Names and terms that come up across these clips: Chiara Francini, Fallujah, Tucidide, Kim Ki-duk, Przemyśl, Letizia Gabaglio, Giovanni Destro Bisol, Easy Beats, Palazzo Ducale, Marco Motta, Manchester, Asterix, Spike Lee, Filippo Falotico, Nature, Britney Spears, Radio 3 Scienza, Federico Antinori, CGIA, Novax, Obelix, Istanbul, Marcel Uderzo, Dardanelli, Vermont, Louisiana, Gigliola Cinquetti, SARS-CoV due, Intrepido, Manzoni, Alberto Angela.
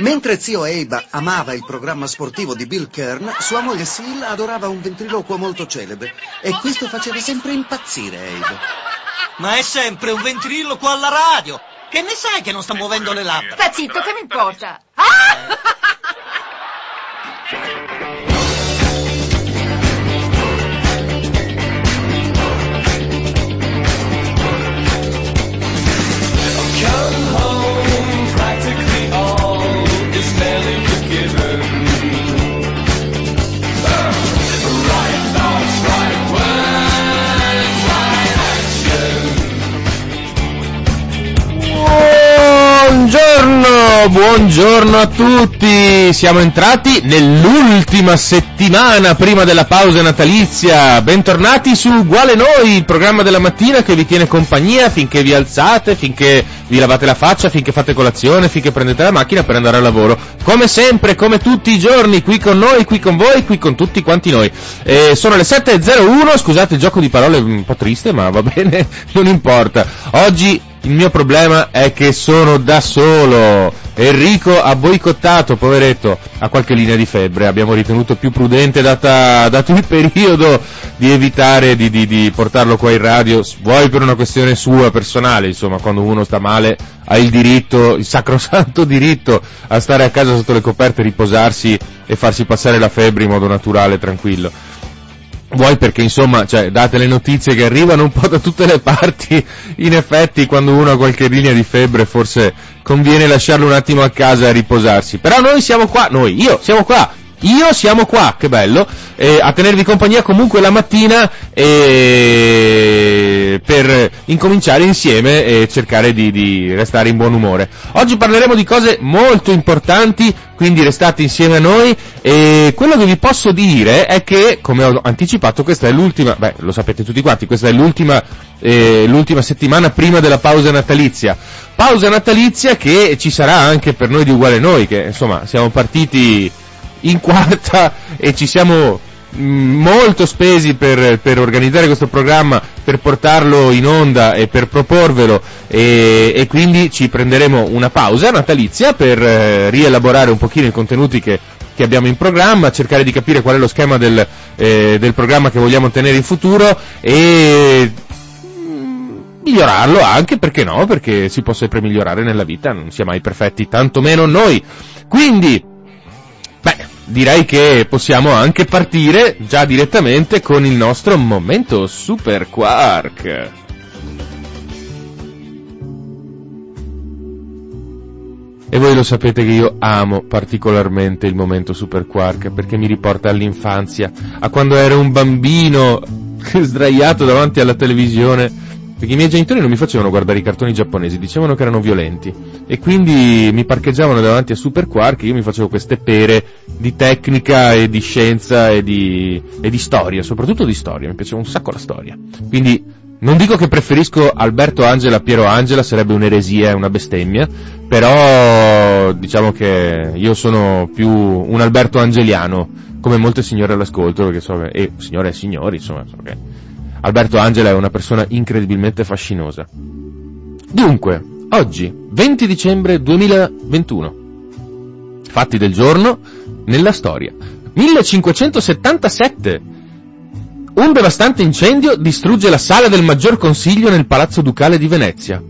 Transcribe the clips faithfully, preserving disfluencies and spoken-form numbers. Mentre zio Abe amava il programma sportivo di Bill Kern, sua moglie Seal adorava un ventriloquo molto celebre e questo faceva sempre impazzire Abe. Ma è sempre un ventriloquo alla radio! Che ne sai che non sta muovendo le labbra? Sta zitto, che mi importa? Ah! Buongiorno, buongiorno a tutti, siamo entrati nell'ultima settimana prima della pausa natalizia, bentornati su Uguale Noi, il programma della mattina che vi tiene compagnia finché vi alzate, finché vi lavate la faccia, finché fate colazione, finché prendete la macchina per andare al lavoro, come sempre, come tutti i giorni, qui con noi, qui con voi, qui con tutti quanti noi. Eh, sono le sette e zero uno, scusate il gioco di parole un po' triste ma va bene, non importa, oggi il mio problema è che sono da solo. Enrico ha boicottato, poveretto, ha qualche linea di febbre, abbiamo ritenuto più prudente data, dato il periodo di evitare di, di, di portarlo qua in radio, vuoi per una questione sua personale, insomma, quando uno sta male ha il diritto, il sacrosanto diritto a stare a casa sotto le coperte, riposarsi e farsi passare la febbre in modo naturale, tranquillo. Vuoi perché insomma, cioè, date le notizie che arrivano un po' da tutte le parti, in effetti quando uno ha qualche linea di febbre forse conviene lasciarlo un attimo a casa a riposarsi. Però noi siamo qua, noi, io siamo qua, io siamo qua, che bello, eh, a tenervi compagnia comunque la mattina eh, per incominciare insieme e cercare di, di restare in buon umore. Oggi parleremo di cose molto importanti, quindi restate insieme a noi, e quello che vi posso dire è che, come ho anticipato, questa è l'ultima, beh, lo sapete tutti quanti, questa è l'ultima, eh, l'ultima settimana prima della pausa natalizia. Pausa natalizia che ci sarà anche per noi di Uguale Noi, che insomma siamo partiti in quarta e ci siamo molto spesi per, per organizzare questo programma, per portarlo in onda e per proporvelo, e, e quindi ci prenderemo una pausa natalizia per eh, rielaborare un pochino i contenuti che, che abbiamo in programma, cercare di capire qual è lo schema del, eh, del programma che vogliamo tenere in futuro e migliorarlo anche, perché no, perché si può sempre migliorare nella vita, non siamo mai perfetti, tantomeno noi. Quindi, beh, direi che possiamo anche partire già direttamente con il nostro momento Super Quark. E voi lo sapete che io amo particolarmente il momento Super Quark perché mi riporta all'infanzia, a quando ero un bambino sdraiato davanti alla televisione, perché i miei genitori non mi facevano guardare i cartoni giapponesi, dicevano che erano violenti, e quindi mi parcheggiavano davanti a Super Quark e io mi facevo queste pere di tecnica e di scienza e di, e di storia, soprattutto di storia, mi piaceva un sacco la storia. Quindi non dico che preferisco Alberto Angela a Piero Angela, sarebbe un'eresia e una bestemmia, però diciamo che io sono più un Alberto Angeliano, come molte signore all'ascolto, perché so che, eh, signore e signori, insomma, so che Alberto Angela è una persona incredibilmente fascinosa. Dunque, oggi, venti dicembre duemilaventuno, fatti del giorno nella storia. millecinquecentosettantasette, un devastante incendio distrugge la sala del maggior consiglio nel Palazzo Ducale di Venezia.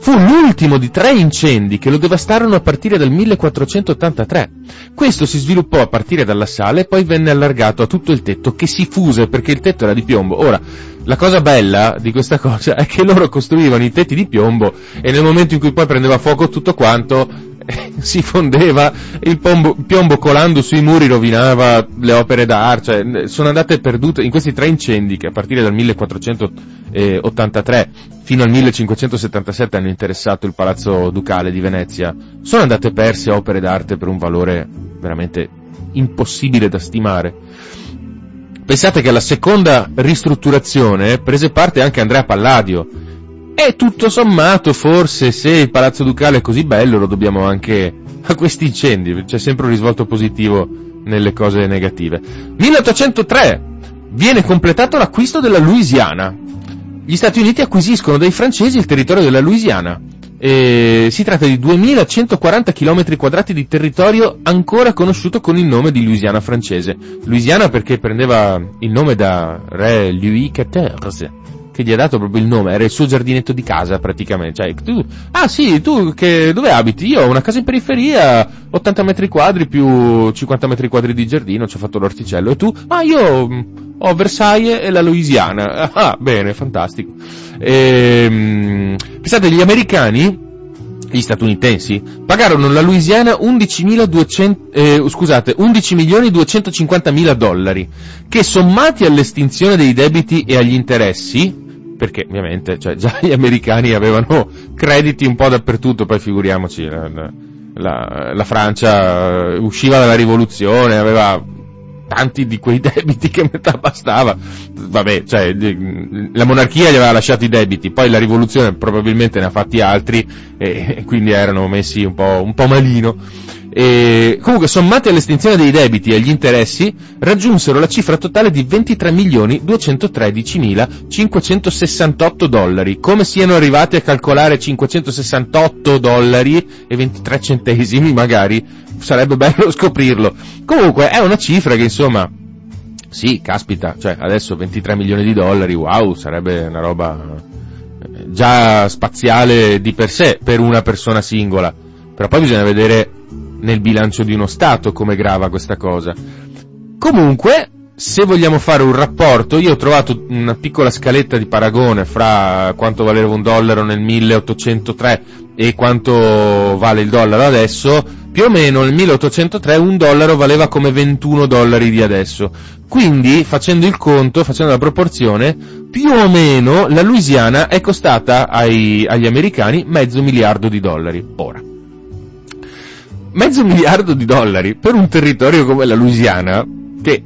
Fu l'ultimo di tre incendi che lo devastarono a partire dal millequattrocentottantatré. Questo si sviluppò a partire dalla sala e poi venne allargato a tutto il tetto, che si fuse perché il tetto era di piombo. Ora, la cosa bella di questa cosa è che loro costruivano i tetti di piombo e nel momento in cui poi prendeva fuoco tutto quanto, eh, si fondeva, il pombo, piombo colando sui muri rovinava le opere d'arte, cioè, sono andate perdute in questi tre incendi che a partire dal millequattrocentottantatré fino al millecinquecentosettantasette hanno interessato il Palazzo Ducale di Venezia. Sono andate perse opere d'arte per un valore veramente impossibile da stimare. Pensate che alla seconda ristrutturazione prese parte anche Andrea Palladio, e tutto sommato forse, se il Palazzo Ducale è così bello, lo dobbiamo anche a questi incendi, c'è sempre un risvolto positivo nelle cose negative. milleottocentotre, viene completato l'acquisto della Louisiana. Gli Stati Uniti acquisiscono dai francesi il territorio della Louisiana. Eh, si tratta di duemilacentoquaranta chilometri quadrati di territorio ancora conosciuto con il nome di Louisiana francese. Louisiana perché prendeva il nome da re Louis quattordici, che gli ha dato proprio il nome, era il suo giardinetto di casa praticamente. Cioè, tu, ah sì, tu che, dove abiti? Io ho una casa in periferia, ottanta metri quadri più cinquanta metri quadri di giardino, ci ho fatto l'orticello. E tu? Ah, io ho Versailles e la Louisiana. Ah, bene, fantastico. Ehm, pensate, gli americani, gli statunitensi, pagarono la Louisiana undicimiladuecento, eh, scusate, undici milioni duecentocinquantamila dollari, che sommati all'estinzione dei debiti e agli interessi, perché ovviamente, cioè, già gli americani avevano crediti un po' dappertutto, poi figuriamoci, la, la, la Francia usciva dalla rivoluzione, aveva tanti di quei debiti che metà bastava, vabbè, cioè, la monarchia gli aveva lasciato i debiti, poi la rivoluzione probabilmente ne ha fatti altri, e, e quindi erano messi un po', un po' malino. E, comunque, sommati all'estinzione dei debiti e agli interessi, raggiunsero la cifra totale di ventitré milioni duecentotredicimilacinquecentosessantotto dollari. Come siano arrivati a calcolare cinquecentosessantotto dollari e ventitré centesimi, magari, sarebbe bello scoprirlo. Comunque, è una cifra che, insomma, sì, caspita, cioè, adesso ventitré milioni di dollari, wow, sarebbe una roba già spaziale di per sé per una persona singola. Però poi bisogna vedere nel bilancio di uno Stato come grava questa cosa. Comunque, se vogliamo fare un rapporto, io ho trovato una piccola scaletta di paragone fra quanto valeva un dollaro nel milleottocentotre e quanto vale il dollaro adesso. Più o meno nel milleottocentotre un dollaro valeva come ventuno dollari di adesso. Quindi, facendo il conto, facendo la proporzione, più o meno la Louisiana è costata ai, agli americani mezzo miliardo di dollari. Ora, mezzo miliardo di dollari per un territorio come la Louisiana, che,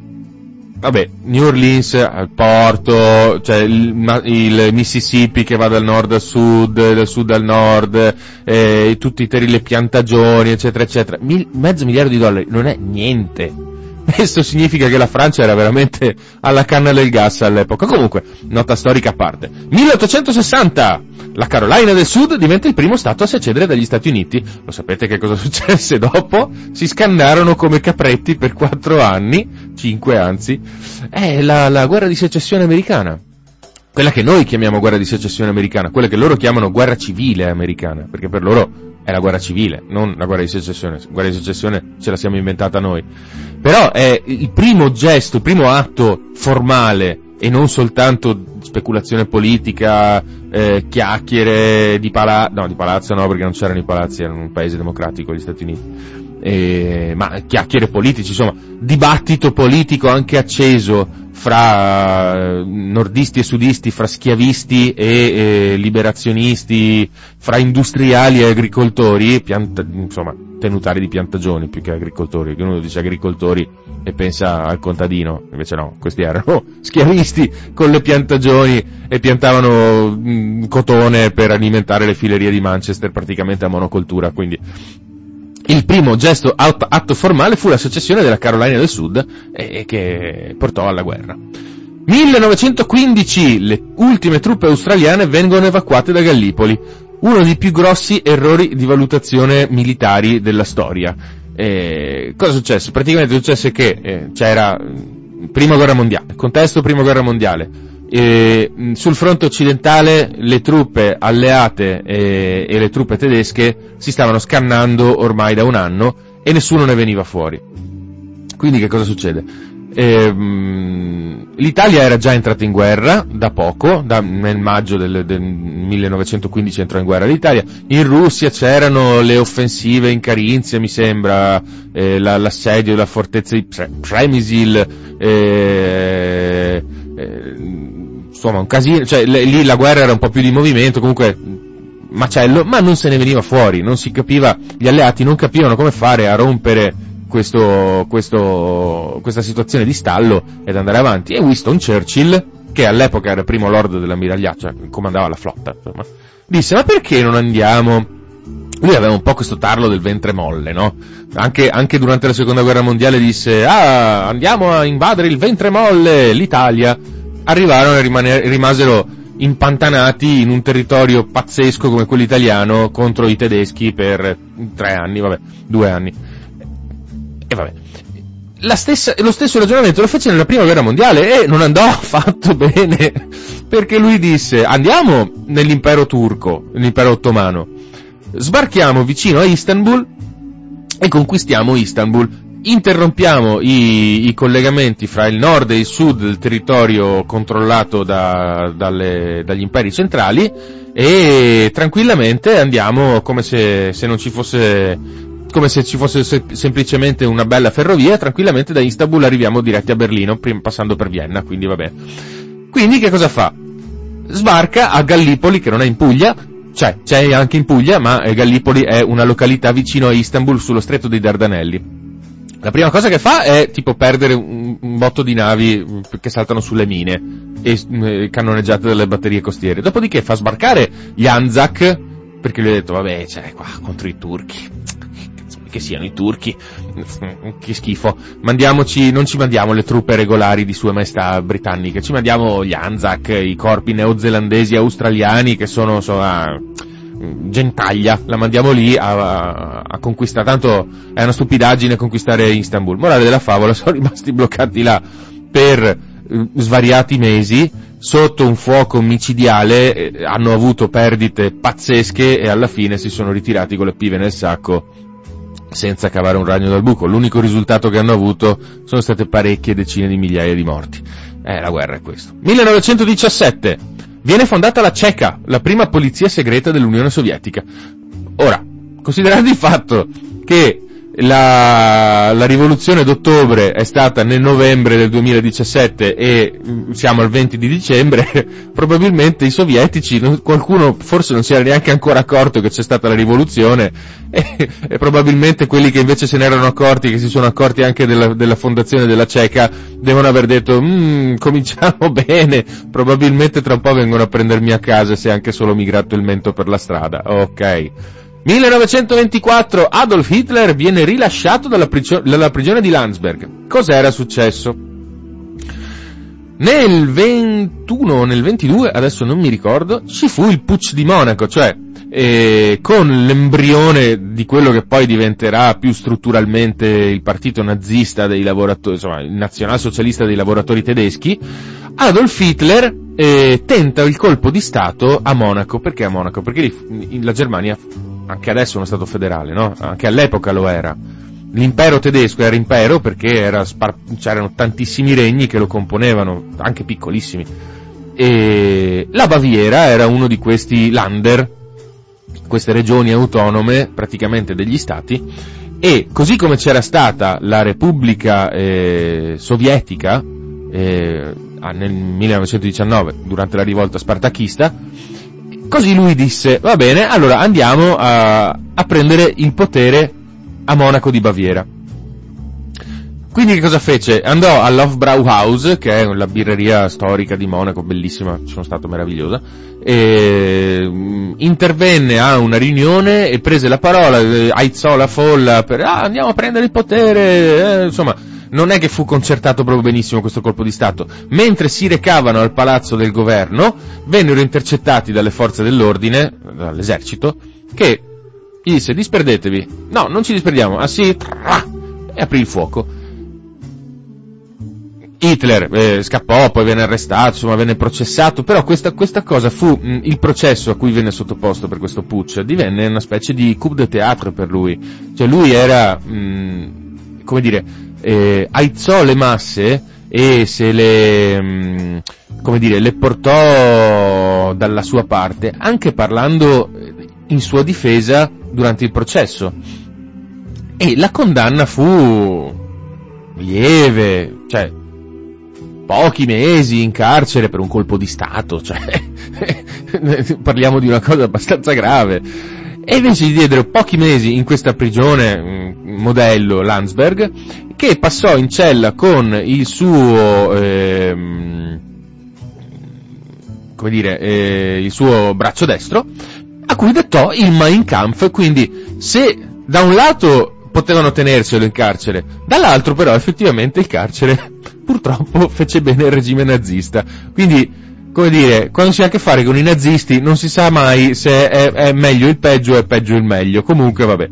vabbè, New Orleans al porto, cioè il, il Mississippi che va dal nord al sud, dal sud al nord, eh, tutti i terri, le piantagioni, eccetera, eccetera. Mil, mezzo miliardo di dollari non è niente. Questo significa che la Francia era veramente alla canna del gas all'epoca. Comunque, nota storica a parte. milleottocentosessanta! La Carolina del Sud diventa il primo stato a secedere dagli Stati Uniti. Lo sapete che cosa successe dopo? Si scannarono come capretti per quattro anni, cinque anzi. È la, la guerra di secessione americana. Quella che noi chiamiamo guerra di secessione americana, quella che loro chiamano guerra civile americana, perché per loro è la guerra civile, non la guerra di secessione. La guerra di secessione ce la siamo inventata noi. Però è il primo gesto, il primo atto formale, e non soltanto speculazione politica, eh, chiacchiere di palazzo, no, di palazzo no, perché non c'erano i palazzi, erano un paese democratico gli Stati Uniti, eh, ma chiacchiere politici, insomma, dibattito politico anche acceso fra nordisti e sudisti, fra schiavisti e eh, liberazionisti, fra industriali e agricoltori, pianta, insomma, tenutari di piantagioni più che agricoltori, che uno dice agricoltori e pensa al contadino, invece no, questi erano schiavisti con le piantagioni e piantavano mh, cotone per alimentare le filerie di Manchester praticamente a monocoltura. Quindi il primo gesto, atto, atto formale, fu la secessione della Carolina del Sud, e, e che portò alla guerra. millenovecentoquindici, le ultime truppe australiane vengono evacuate da Gallipoli. Uno dei più grossi errori di valutazione militari della storia. Eh, cosa successe? Praticamente successe che eh, c'era prima guerra mondiale, contesto prima guerra mondiale. Eh, sul fronte occidentale le truppe alleate eh, e le truppe tedesche si stavano scannando ormai da un anno e nessuno ne veniva fuori. Quindi che cosa succede? Eh, l'Italia era già entrata in guerra da poco, da, nel maggio del, del millenovecentoquindici entrò in guerra l'Italia. In Russia c'erano le offensive in Carinzia, mi sembra, eh, la, l'assedio della fortezza di Przemyśl, eh, eh, insomma un casino, cioè le, lì la guerra era un po' più di movimento, comunque macello, ma non se ne veniva fuori, non si capiva, gli alleati non capivano come fare a rompere questo, questo, questa situazione di stallo ed andare avanti. E Winston Churchill, che all'epoca era primo lord dell'ammiragliatura, cioè comandava la flotta, insomma, disse: ma perché non andiamo? Lui aveva un po' questo tarlo del ventre molle, no? Anche, anche durante la seconda guerra mondiale disse: ah, andiamo a invadere il ventre molle, l'Italia. Arrivarono e rimasero impantanati in un territorio pazzesco come quello italiano contro i tedeschi per tre anni, vabbè, due anni. E vabbè. La stessa, lo stesso ragionamento lo fece nella prima guerra mondiale e non andò affatto bene, perché lui disse: andiamo nell'impero turco, nell'impero ottomano, sbarchiamo vicino a Istanbul e conquistiamo Istanbul. Interrompiamo i, i collegamenti fra il nord e il sud del territorio controllato da, dalle, dagli imperi centrali e tranquillamente andiamo come se, se non ci fosse, come se ci fosse se, semplicemente una bella ferrovia. Tranquillamente da Istanbul arriviamo diretti a Berlino, prim, passando per Vienna, quindi vabbè. Quindi che cosa fa? Sbarca a Gallipoli, che non è in Puglia. Cioè, c'è anche in Puglia, ma Gallipoli è una località vicino a Istanbul, sullo stretto dei Dardanelli. La prima cosa che fa è tipo perdere un, un botto di navi che saltano sulle mine e eh, cannoneggiate dalle batterie costiere. Dopodiché fa sbarcare gli ANZAC, perché gli ho detto vabbè, cioè qua contro i turchi, cazzo, che siano i turchi, che schifo, mandiamoci, non ci mandiamo le truppe regolari di Sua Maestà britanniche, ci mandiamo gli ANZAC, i corpi neozelandesi australiani che sono, so, ah, gentaglia, la mandiamo lì a, a, a conquistare, tanto è una stupidaggine conquistare Istanbul. Morale della favola, sono rimasti bloccati là per eh, svariati mesi, sotto un fuoco micidiale, eh, hanno avuto perdite pazzesche e alla fine si sono ritirati con le pive nel sacco, senza cavare un ragno dal buco. L'unico risultato che hanno avuto sono state parecchie decine di migliaia di morti. Eh, la guerra è questo. millenovecentodiciassette. Viene fondata la CECA, la prima polizia segreta dell'Unione Sovietica. Ora, considerando il fatto che la, la rivoluzione d'ottobre è stata nel novembre del duemiladiciassette e siamo al venti di dicembre, probabilmente i sovietici, qualcuno forse non si era neanche ancora accorto che c'è stata la rivoluzione e, e probabilmente quelli che invece se ne erano accorti, che si sono accorti anche della, della fondazione della CECA, devono aver detto mmm, cominciamo bene, probabilmente tra un po' vengono a prendermi a casa se anche solo mi gratto il mento per la strada, ok. millenovecentoventiquattro, Adolf Hitler viene rilasciato dalla, prigio- dalla prigione di Landsberg. Cos'era successo? Nel ventuno o nel ventidue, adesso non mi ricordo, ci fu il Putsch di Monaco, cioè eh, con l'embrione di quello che poi diventerà più strutturalmente il partito nazista dei lavoratori, insomma il nazionalsocialista dei lavoratori tedeschi, Adolf Hitler eh, tenta il colpo di Stato a Monaco. Perché a Monaco? Perché lì, la Germania... Anche adesso è uno stato federale, no? Anche all'epoca lo era. L'impero tedesco era impero perché era spar- c'erano tantissimi regni che lo componevano, anche piccolissimi. E la Baviera era uno di questi Länder, queste regioni autonome, praticamente degli stati, e così come c'era stata la Repubblica eh, Sovietica eh, nel millenovecentodiciannove, durante la rivolta spartachista, così lui disse, va bene, allora andiamo a, a prendere il potere a Monaco di Baviera. Quindi che cosa fece? Andò all'Hofbrauhaus, che è la birreria storica di Monaco, bellissima, sono stato, meravigliosa, e intervenne a una riunione e prese la parola, aizzò la folla per, ah, andiamo a prendere il potere, eh, insomma... Non è che fu concertato proprio benissimo questo colpo di Stato. Mentre si recavano al palazzo del governo, vennero intercettati dalle forze dell'ordine, dall'esercito, che gli disse disperdetevi. No, non ci disperdiamo. Ah sì? E aprì il fuoco. Hitler eh, scappò, poi venne arrestato, insomma venne processato, però questa, questa cosa fu, mh, il processo a cui venne sottoposto per questo putsch, divenne una specie di coup de théâtre per lui. Cioè lui era, mh, come dire... Eh, aizzò le masse e se le mh, come dire le portò dalla sua parte, anche parlando in sua difesa durante il processo, e la condanna fu lieve, cioè pochi mesi in carcere per un colpo di Stato, cioè parliamo di una cosa abbastanza grave. E invece gli diedero pochi mesi in questa prigione modello Landsberg, che passò in cella con il suo ehm, come dire eh, il suo braccio destro, a cui dettò il Mein Kampf. Quindi se da un lato potevano tenerselo in carcere, dall'altro però effettivamente il carcere purtroppo fece bene il regime nazista. Quindi come dire, quando si ha a che fare con i nazisti non si sa mai se è, è meglio il peggio o è peggio il meglio, comunque vabbè.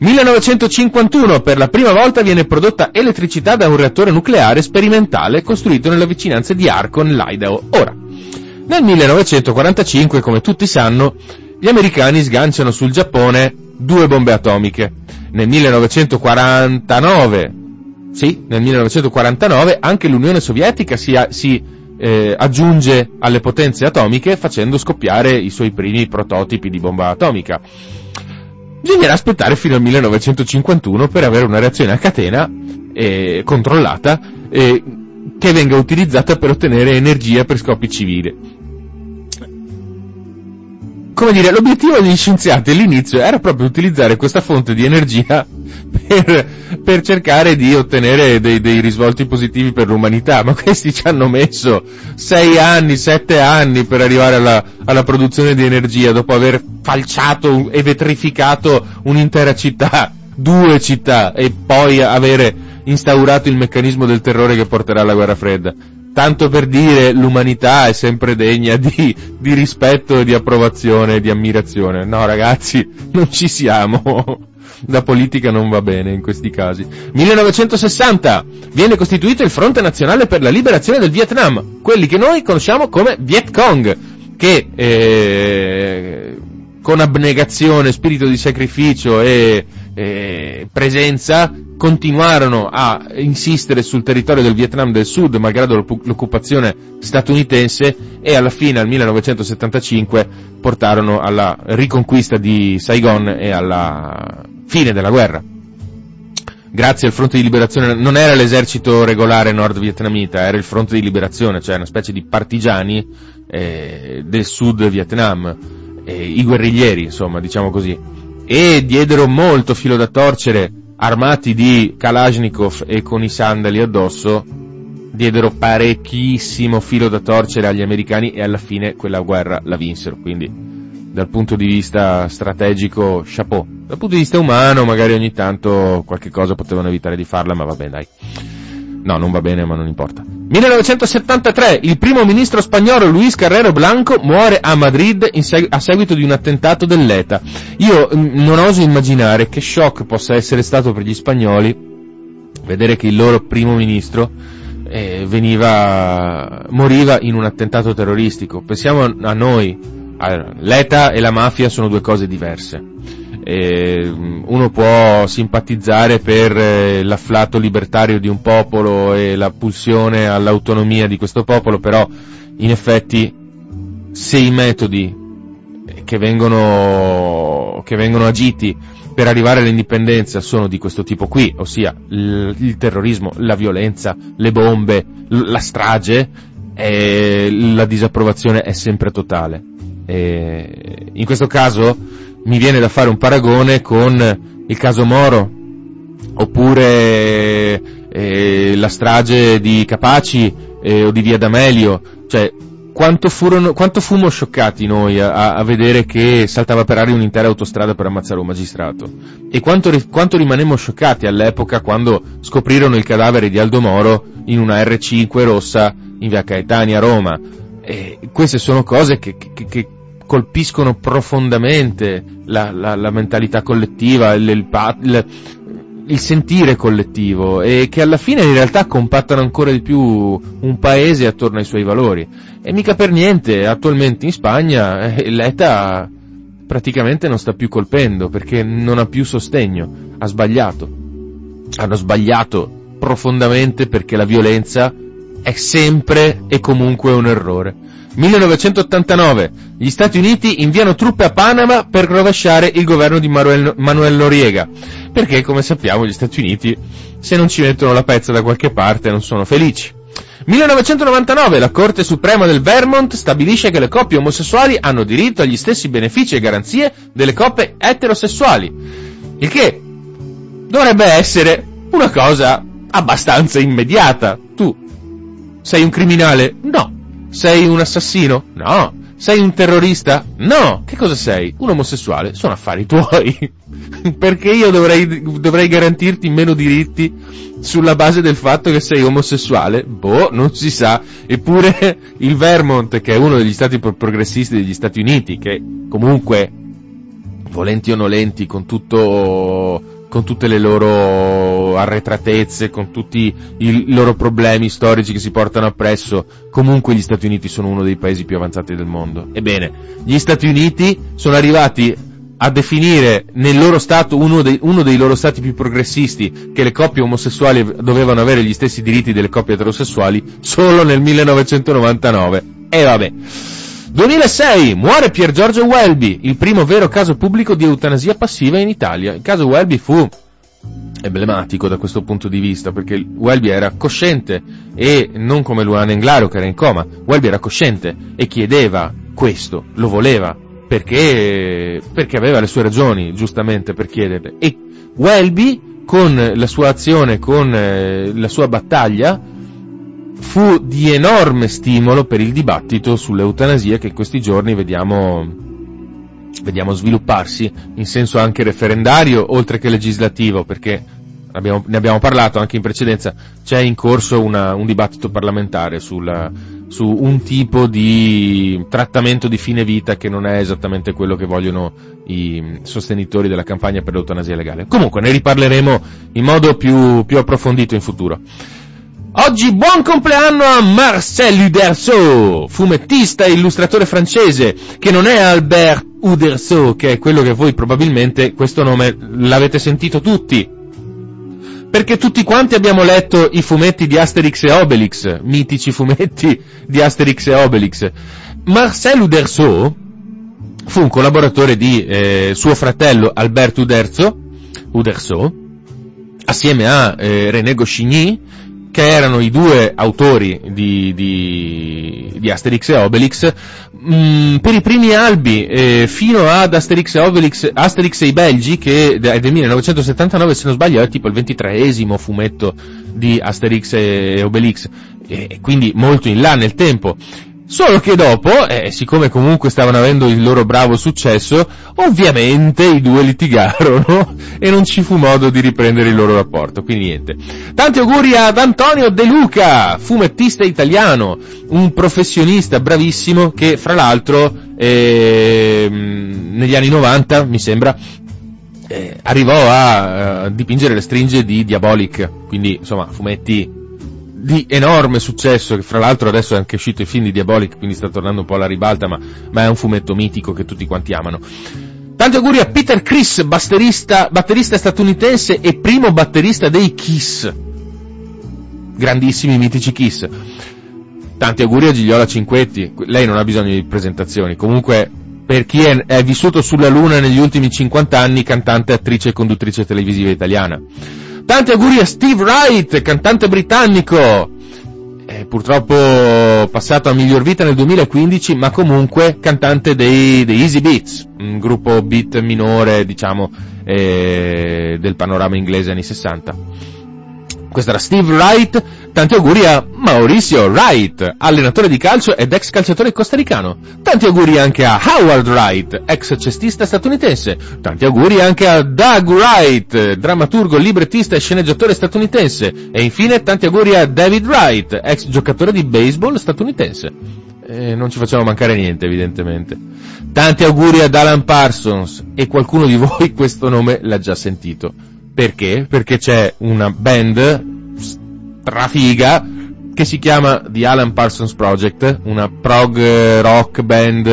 millenovecentocinquantuno, per la prima volta viene prodotta elettricità da un reattore nucleare sperimentale costruito nella vicinanza di Arco, nell'Idaho. Ora, nel millenovecentoquarantacinque, come tutti sanno, gli americani sganciano sul Giappone due bombe atomiche. Nel millenovecentoquarantanove, sì, nel millenovecentoquarantanove anche l'Unione Sovietica si, a, si eh, aggiunge alle potenze atomiche facendo scoppiare i suoi primi prototipi di bomba atomica. Bisognerà aspettare fino al millenovecentocinquantuno per avere una reazione a catena eh, controllata eh, che venga utilizzata per ottenere energia per scopi civili. Come dire, l'obiettivo degli scienziati all'inizio era proprio utilizzare questa fonte di energia per, per cercare di ottenere dei, dei risvolti positivi per l'umanità, ma questi ci hanno messo sei anni, sette anni per arrivare alla, alla produzione di energia dopo aver falciato e vetrificato un'intera città, due città, e poi avere instaurato il meccanismo del terrore che porterà alla guerra fredda. Tanto per dire, l'umanità è sempre degna di, di rispetto e di approvazione e di ammirazione. No ragazzi, non ci siamo. La politica non va bene in questi casi. millenovecentosessanta, viene costituito il Fronte Nazionale per la Liberazione del Vietnam, quelli che noi conosciamo come Viet Cong, che eh, con abnegazione, spirito di sacrificio e eh, presenza continuarono a insistere sul territorio del Vietnam del Sud malgrado l'occupazione statunitense, e alla fine al millenovecentosettantacinque portarono alla riconquista di Saigon e alla fine della guerra. Grazie al fronte di liberazione, non era l'esercito regolare nord vietnamita, era il fronte di liberazione, cioè una specie di partigiani eh, del Sud Vietnam, eh, i guerriglieri insomma, diciamo così, e diedero molto filo da torcere. Armati di Kalashnikov e con i sandali addosso, diedero parecchissimo filo da torcere agli americani e alla fine quella guerra la vinsero. Quindi dal punto di vista strategico, chapeau. Dal punto di vista umano magari ogni tanto qualche cosa potevano evitare di farla, ma va bene dai. No, non va bene, ma non importa. millenovecentosettantatré, il primo ministro spagnolo Luis Carrero Blanco muore a Madrid in seg- a seguito di un attentato dell'E T A. Io m- non oso immaginare che shock possa essere stato per gli spagnoli vedere che il loro primo ministro eh, veniva, moriva in un attentato terroristico. Pensiamo a noi, allora, l'E T A e la mafia sono due cose diverse. Uno può simpatizzare per l'afflato libertario di un popolo e la pulsione all'autonomia di questo popolo, però in effetti se i metodi che vengono, che vengono agiti per arrivare all'indipendenza sono di questo tipo qui, ossia il terrorismo, la violenza, le bombe, la strage, eh, la disapprovazione è sempre totale. Eh, in questo caso mi viene da fare un paragone con il caso Moro, oppure eh, la strage di Capaci eh, o di Via D'Amelio. Cioè, quanto furono, quanto fummo scioccati noi a, a vedere che saltava per aria un'intera autostrada per ammazzare un magistrato. E quanto, quanto rimanemmo scioccati all'epoca quando scoprirono il cadavere di Aldo Moro in una erre cinque rossa in via Caetania a Roma. E queste sono cose che, che, che colpiscono profondamente la, la, la mentalità collettiva, il, il, il, il sentire collettivo, e che alla fine in realtà compattano ancora di più un paese attorno ai suoi valori. E mica per niente attualmente in Spagna eh, l'E T A praticamente non sta più colpendo perché non ha più sostegno, ha sbagliato, hanno sbagliato profondamente perché la violenza è sempre e comunque un errore. millenovecentottantanove, gli Stati Uniti inviano truppe a Panama per rovesciare il governo di Manuel Noriega, perché come sappiamo gli Stati Uniti se non ci mettono la pezza da qualche parte non sono felici. millenovecentonovantanove, la Corte Suprema del Vermont stabilisce che le coppie omosessuali hanno diritto agli stessi benefici e garanzie delle coppie eterosessuali, il che dovrebbe essere una cosa abbastanza immediata. Tu sei un criminale? No. Sei un assassino? No. Sei un terrorista? No! Che cosa sei? Un omosessuale? Sono affari tuoi. Perché io dovrei, dovrei garantirti meno diritti sulla base del fatto che sei omosessuale? Boh, non si sa. Eppure il Vermont, che è uno degli stati progressisti degli Stati Uniti, che comunque, volenti o nolenti, con tutto... con tutte le loro arretratezze, con tutti i loro problemi storici che si portano appresso, comunque gli Stati Uniti sono uno dei paesi più avanzati del mondo. Ebbene, gli Stati Uniti sono arrivati a definire nel loro stato, uno dei, uno dei loro stati più progressisti, che le coppie omosessuali dovevano avere gli stessi diritti delle coppie eterosessuali solo nel millenovecentonovantanove. E vabbè. duemilasei, muore Pier Giorgio Welby, il primo vero caso pubblico di eutanasia passiva in Italia. Il caso Welby fu emblematico da questo punto di vista, perché Welby era cosciente, e non come Luana Englaro che era in coma. Welby era cosciente e chiedeva questo, lo voleva, perché, perché aveva le sue ragioni, giustamente, per chiederle. E Welby, con la sua azione, con eh, la sua battaglia, fu di enorme stimolo per il dibattito sull'eutanasia che in questi giorni vediamo, vediamo svilupparsi in senso anche referendario, oltre che legislativo, perché abbiamo, ne abbiamo parlato anche in precedenza, c'è in corso una, un dibattito parlamentare sulla, su un tipo di trattamento di fine vita che non è esattamente quello che vogliono i sostenitori della campagna per l'eutanasia legale. Comunque ne riparleremo in modo più, più approfondito in futuro. Oggi buon compleanno a Marcel Uderzo, fumettista e illustratore francese, che non è Albert Uderzo, che è quello che voi probabilmente, questo nome l'avete sentito tutti, perché tutti quanti abbiamo letto i fumetti di Asterix e Obelix, mitici fumetti di Asterix e Obelix. Marcel Uderzo fu un collaboratore di eh, suo fratello Alberto Uderzo, Uderzo, assieme a eh, René Goscinny, che erano i due autori di, di, di Asterix e Obelix, mh, per i primi albi, eh, fino ad Asterix e Obelix, Asterix e i Belgi, che è del millenovecentosettantanove, se non sbaglio, è tipo il ventitreesimo fumetto di Asterix e Obelix, e quindi molto in là nel tempo. Solo che dopo, eh, siccome comunque stavano avendo il loro bravo successo, ovviamente i due litigarono e non ci fu modo di riprendere il loro rapporto, quindi niente. Tanti auguri ad Antonio De Luca, fumettista italiano, un professionista bravissimo che, fra l'altro, eh, negli anni novanta, mi sembra, eh, arrivò a, a dipingere le stringhe di Diabolik, quindi insomma fumetti di enorme successo, che fra l'altro adesso è anche uscito il film di Diabolik, quindi sta tornando un po' alla ribalta, ma, ma è un fumetto mitico che tutti quanti amano. Tanti auguri a Peter Criss, batterista, batterista statunitense e primo batterista dei Kiss, grandissimi, mitici Kiss. Tanti auguri a Gigliola Cinquetti, lei non ha bisogno di presentazioni, comunque per chi è, è vissuto sulla luna negli ultimi cinquanta anni, cantante, attrice e conduttrice televisiva italiana. Tanti auguri a Steve Wright, cantante britannico, eh, purtroppo passato a miglior vita nel duemilaquindici, ma comunque cantante dei, dei Easy Beats, un gruppo beat minore, diciamo, eh, del panorama inglese anni sessanta. Questo era Steve Wright. Tanti auguri a Mauricio Wright, allenatore di calcio ed ex calciatore costaricano. Tanti auguri anche a Howard Wright, ex cestista statunitense. Tanti auguri anche a Doug Wright, drammaturgo, librettista e sceneggiatore statunitense. E infine tanti auguri a David Wright, ex giocatore di baseball statunitense. E non ci facciamo mancare niente, evidentemente. Tanti auguri ad Alan Parsons, e qualcuno di voi questo nome l'ha già sentito. Perché? Perché c'è una band trafiga che si chiama The Alan Parsons Project, una prog rock band,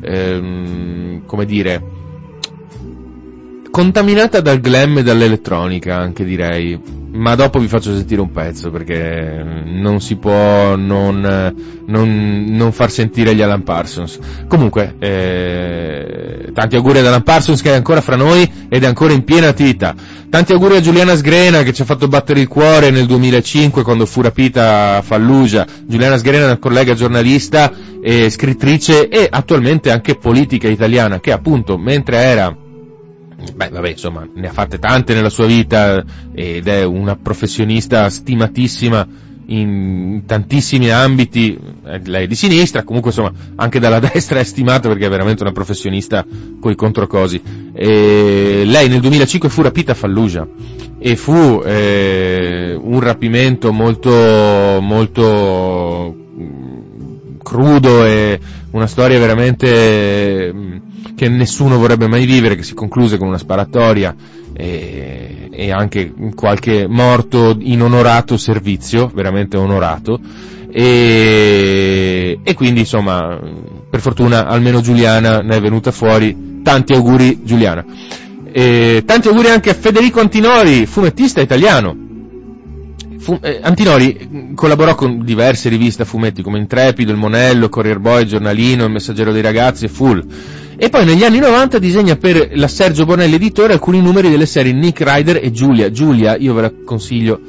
ehm, come dire, contaminata dal glam e dall'elettronica anche, direi, ma dopo vi faccio sentire un pezzo, perché non si può non, non, non far sentire gli Alan Parsons. Comunque, eh, tanti auguri ad Alan Parsons, che è ancora fra noi ed è ancora in piena attività. Tanti auguri a Giuliana Sgrena, che ci ha fatto battere il cuore nel duemilacinque quando fu rapita a Fallujah. Giuliana Sgrena è una collega giornalista e scrittrice e attualmente anche politica italiana, che appunto mentre era Beh, vabbè, insomma, ne ha fatte tante nella sua vita ed è una professionista stimatissima in tantissimi ambiti, eh, lei è di sinistra, comunque insomma anche dalla destra è stimata perché è veramente una professionista coi controcosi. E lei nel duemilacinque fu rapita a Fallujah e fu eh, un rapimento molto molto crudo e una storia veramente che nessuno vorrebbe mai vivere, che si concluse con una sparatoria e, e anche qualche morto in onorato servizio, veramente onorato, e, e quindi insomma per fortuna almeno Giuliana ne è venuta fuori. Tanti auguri Giuliana, e tanti auguri anche a Federico Antinori, fumettista italiano. Fu, eh, Antinori collaborò con diverse riviste a fumetti come Intrepido, Il Monello, Corrier Boy, Giornalino, Il Messaggero dei Ragazzi e Full. E poi negli anni novanta disegna per la Sergio Bonelli Editore alcuni numeri delle serie Nick Rider e Giulia. Giulia, io ve la consiglio,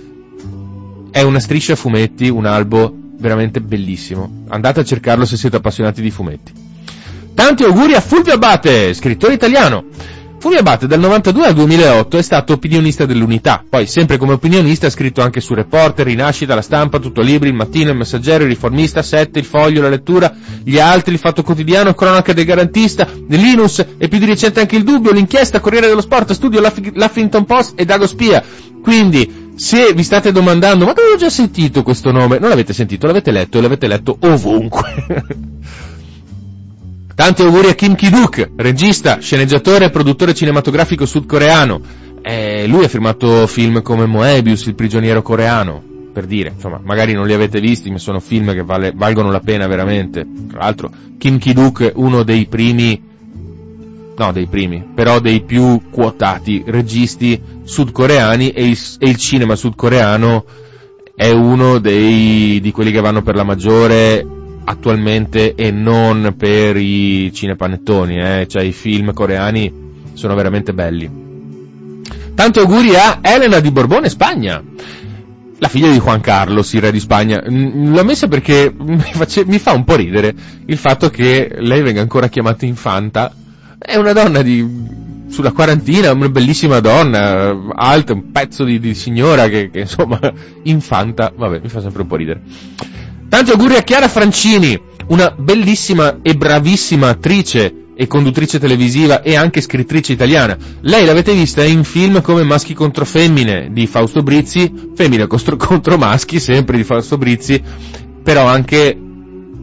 è una striscia a fumetti, un albo veramente bellissimo. Andate a cercarlo se siete appassionati di fumetti. Tanti auguri a Fulvio Abate, scrittore italiano. Fulvio Abate dal novantadue al duemilaotto è stato opinionista dell'Unità, poi sempre come opinionista ha scritto anche su Reporter, Rinascita, La Stampa, Tutto Libri, Il Mattino, Il Messaggero, Il Riformista, Sette, Il Foglio, La Lettura, Gli Altri, Il Fatto Quotidiano, Cronaca del Garantista, Linus e più di recente anche Il Dubbio, L'Inchiesta, Corriere dello Sport, Studio Huffington Post e Dago Spia. Quindi se vi state domandando ma dove ho già sentito questo nome, non l'avete sentito, l'avete letto e l'avete letto ovunque. Tanti auguri a Kim Ki-duk, regista, sceneggiatore e produttore cinematografico sudcoreano. Eh, lui ha firmato film come Moebius, Il prigioniero coreano, per dire. Insomma, magari non li avete visti, ma sono film che vale, valgono la pena veramente. Tra l'altro, Kim Ki-duk è uno dei primi, no, dei primi, però dei più quotati registi sudcoreani, e il, e il cinema sudcoreano è uno dei, di quelli che vanno per la maggiore attualmente, e non per i cinepanettoni, eh, cioè i film coreani sono veramente belli. Tanti auguri a Elena di Borbone Spagna, la figlia di Juan Carlos, il re di Spagna. L'ho messa perché mi, face... mi fa un po' ridere il fatto che lei venga ancora chiamata infanta. È una donna di sulla quarantina, una bellissima donna, alta, un pezzo di, di signora che, che insomma infanta, vabbè, mi fa sempre un po' ridere. Tanti auguri a Chiara Francini, una bellissima e bravissima attrice e conduttrice televisiva e anche scrittrice italiana. Lei l'avete vista in film come Maschi contro femmine di Fausto Brizzi, Femmine contro maschi sempre di Fausto Brizzi, però anche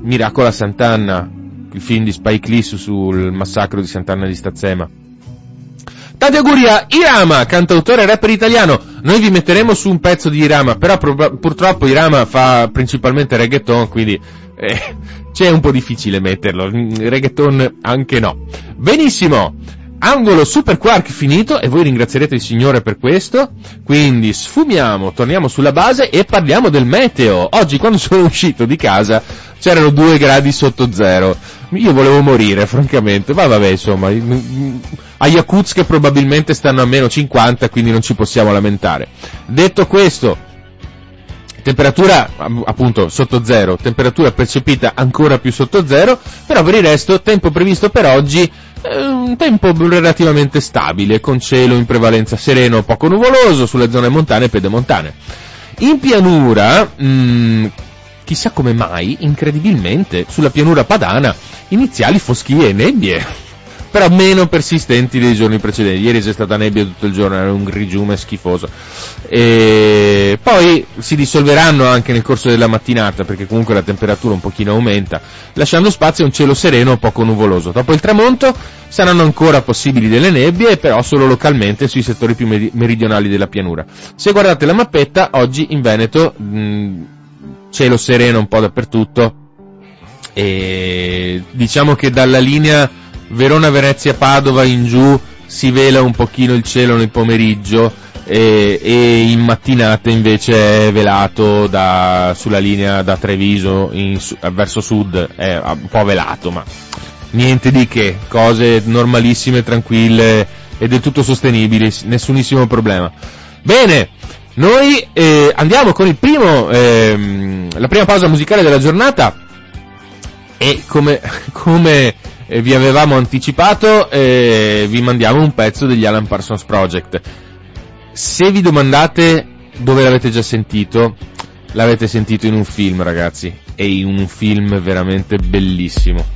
Miracola Sant'Anna, il film di Spike Lee sul massacro di Sant'Anna di Stazzema. Tanti auguri a Irama, cantautore e rapper italiano. Noi vi metteremo su un pezzo di Irama, però pro- purtroppo Irama fa principalmente reggaeton, quindi eh, c'è un po' difficile metterlo. Reggaeton anche no. Benissimo, angolo Super Quark finito, e voi ringrazierete il Signore per questo. Quindi sfumiamo, torniamo sulla base e parliamo del meteo. Oggi quando sono uscito di casa c'erano due gradi sotto zero. Io volevo morire, francamente, ma vabbè, insomma, a Yakutsk che probabilmente stanno a meno cinquanta, quindi non ci possiamo lamentare. Detto questo, temperatura, appunto, sotto zero, temperatura percepita ancora più sotto zero, però per il resto, tempo previsto per oggi, eh, un tempo relativamente stabile, con cielo in prevalenza sereno, poco nuvoloso, sulle zone montane e pedemontane. In pianura, mh, chissà come mai, incredibilmente, sulla pianura padana, iniziali foschie e nebbie, però meno persistenti dei giorni precedenti. Ieri c'è stata nebbia tutto il giorno, era un grigiume schifoso. E poi si dissolveranno anche nel corso della mattinata, perché comunque la temperatura un pochino aumenta, lasciando spazio a un cielo sereno poco nuvoloso. Dopo il tramonto saranno ancora possibili delle nebbie, però solo localmente sui settori più meridionali della pianura. Se guardate la mappetta, oggi in Veneto... Mh, cielo sereno un po' dappertutto, e diciamo che dalla linea Verona-Venezia-Padova in giù si vela un pochino il cielo nel pomeriggio, e, e in mattinata invece è velato da, sulla linea da Treviso in, verso sud, è un po' velato, ma niente di che, cose normalissime, tranquille e del tutto sostenibili, nessunissimo problema. Bene, noi eh, andiamo con il primo, eh, la prima pausa musicale della giornata, e come, come eh, vi avevamo anticipato eh, vi mandiamo un pezzo degli Alan Parsons Project. Se vi domandate dove l'avete già sentito, L'avete sentito in un film, ragazzi, e in un film veramente bellissimo.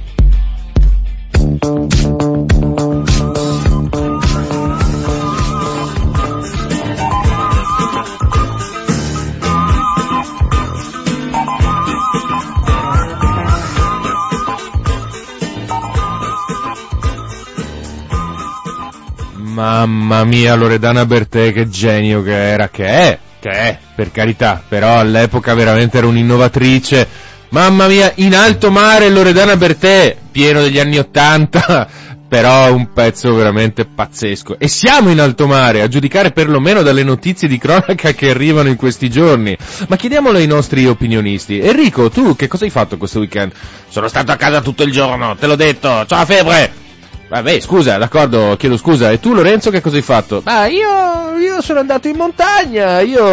Mamma mia, Loredana Bertè, che genio che era, che è, che è, per carità, però all'epoca veramente era un'innovatrice. Mamma mia, in alto mare Loredana Bertè, pieno degli anni ottanta, però un pezzo veramente pazzesco. E siamo in alto mare, a giudicare perlomeno dalle notizie di cronaca che arrivano in questi giorni. Ma chiediamolo ai nostri opinionisti. Enrico, tu che cosa hai fatto questo weekend? Sono stato a casa tutto il giorno, te l'ho detto, c'ho la febbre! Vabbè, scusa, d'accordo, chiedo scusa. E tu, Lorenzo, che cosa hai fatto? Ma io, io sono andato in montagna. Io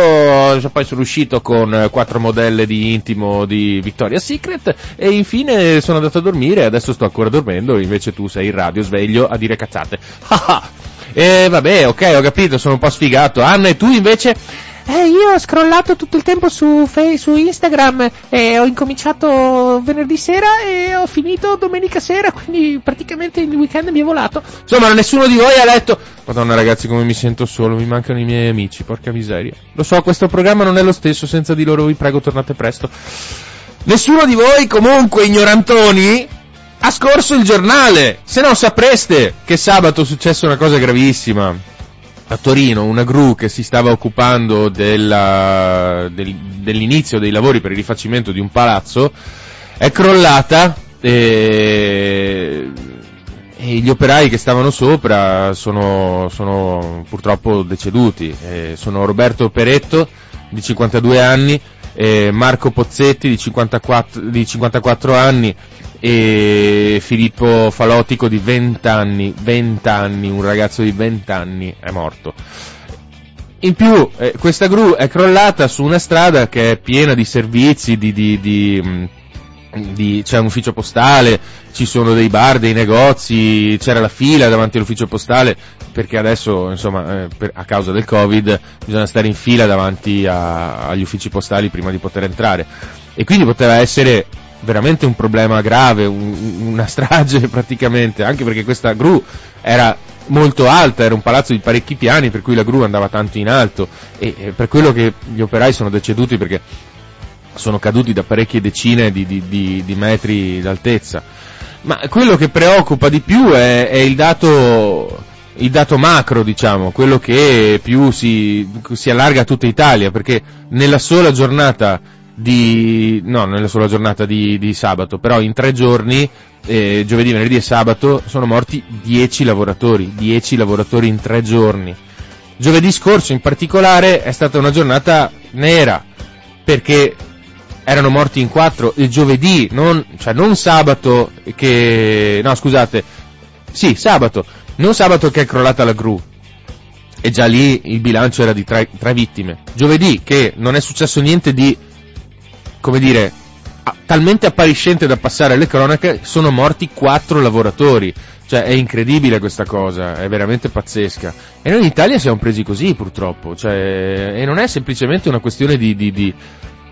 poi sono uscito con quattro modelle di intimo di Victoria's Secret e infine sono andato a dormire. Adesso sto ancora dormendo, invece tu sei in radio sveglio a dire cazzate. E vabbè, ok, ho capito, sono un po' sfigato. Anna, e tu invece? Eh, io ho scrollato tutto il tempo su Facebook, su Instagram, e ho incominciato venerdì sera e ho finito domenica sera, quindi praticamente il weekend mi è volato. Insomma, nessuno di voi ha letto... Madonna ragazzi, come mi sento solo, mi mancano i miei amici, porca miseria. Lo so, questo programma non è lo stesso, senza di loro vi prego tornate presto. Nessuno di voi, comunque, ignorantoni, ha scorso il giornale, se no sapreste che sabato è successa una cosa gravissima. A Torino una gru che si stava occupando della, del, dell'inizio dei lavori per il rifacimento di un palazzo è crollata e, e gli operai che stavano sopra sono, sono purtroppo deceduti. Eh, sono Roberto Peretto di cinquantadue anni, eh, Marco Pozzetti di cinquantaquattro anni e Filippo Falotico di venti anni, venti anni, un ragazzo di venti anni è morto. In più, eh, questa gru è crollata su una strada che è piena di servizi, di, di, di, di, c'è un ufficio postale, ci sono dei bar, dei negozi, c'era la fila davanti all'ufficio postale, perché adesso, insomma, eh, per, a causa del Covid bisogna stare in fila davanti a, agli uffici postali prima di poter entrare. E quindi poteva essere veramente un problema grave, un, una strage praticamente, anche perché questa gru era molto alta, era un palazzo di parecchi piani, per cui la gru andava tanto in alto, e, e per quello che gli operai sono deceduti, perché sono caduti da parecchie decine di, di, di, di metri d'altezza. Ma quello che preoccupa di più è, è il dato... il dato macro, diciamo, quello che più si, si allarga a tutta Italia, perché nella sola giornata di, no, nella sola giornata di, di sabato, però in tre giorni, eh, giovedì, venerdì e sabato, sono morti dieci lavoratori, dieci lavoratori in tre giorni. Giovedì scorso in particolare è stata una giornata nera, perché erano morti in quattro, il giovedì, non, cioè non sabato che, no scusate, sì sabato, non sabato che è crollata la gru, e già lì il bilancio era di tre, tre vittime. Giovedì che non è successo niente di, come dire, talmente appariscente da passare alle cronache, sono morti quattro lavoratori. Cioè è incredibile questa cosa, è veramente pazzesca. E noi in Italia siamo presi così purtroppo, cioè, e non è semplicemente una questione di, di, di,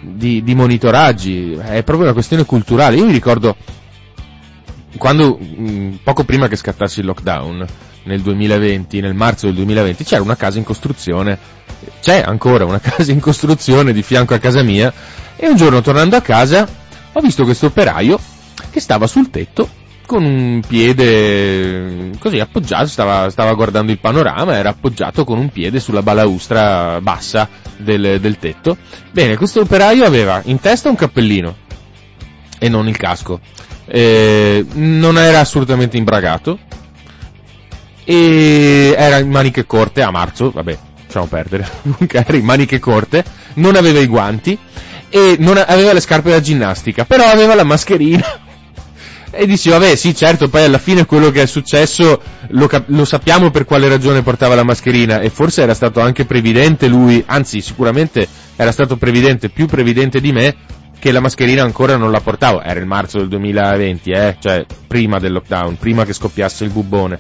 di, di monitoraggi, è proprio una questione culturale. Io mi ricordo quando, mh, poco prima che scattasse il lockdown, nel duemilaventi, nel marzo del duemilaventi, c'era una casa in costruzione, c'è ancora una casa in costruzione di fianco a casa mia, e un giorno tornando a casa ho visto questo operaio che stava sul tetto con un piede così appoggiato, stava, stava guardando il panorama, era appoggiato con un piede sulla balaustra bassa del, del tetto. Bene, questo operaio aveva in testa un cappellino e non il casco. Eh, non era assolutamente imbragato e era in maniche corte a marzo, vabbè, lasciamo perdere. Comunque era in maniche corte, non aveva i guanti e non aveva le scarpe da ginnastica, però aveva la mascherina. E dici, vabbè, sì, certo, poi alla fine quello che è successo lo, cap- lo sappiamo per quale ragione portava la mascherina, e forse era stato anche previdente lui, anzi sicuramente era stato previdente, più previdente di me, che la mascherina ancora non la portavo. Era il marzo del duemilaventi, eh, cioè prima del lockdown, prima che scoppiasse il bubbone.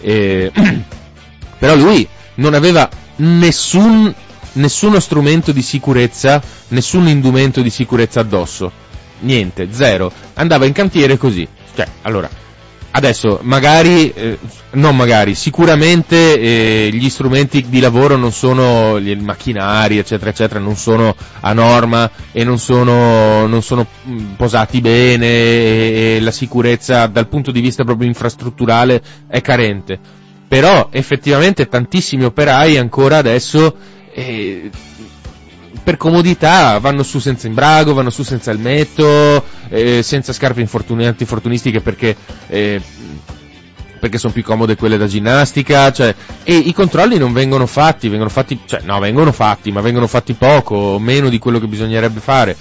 E... però lui non aveva nessun nessuno strumento di sicurezza, nessun indumento di sicurezza addosso, niente, zero, andava in cantiere così, cioè, allora, adesso magari, eh, non magari, sicuramente eh, gli strumenti di lavoro non sono, i macchinari eccetera eccetera non sono a norma e non sono, non sono posati bene e, e la sicurezza dal punto di vista proprio infrastrutturale è carente, però effettivamente tantissimi operai ancora adesso eh, per comodità vanno su senza imbrago, vanno su senza elmetto, eh, senza scarpe infortun- antifortunistiche perché eh, perché sono più comode quelle da ginnastica, cioè, e i controlli non vengono fatti, vengono fatti, cioè no, vengono fatti, ma vengono fatti poco, meno di quello che bisognerebbe fare.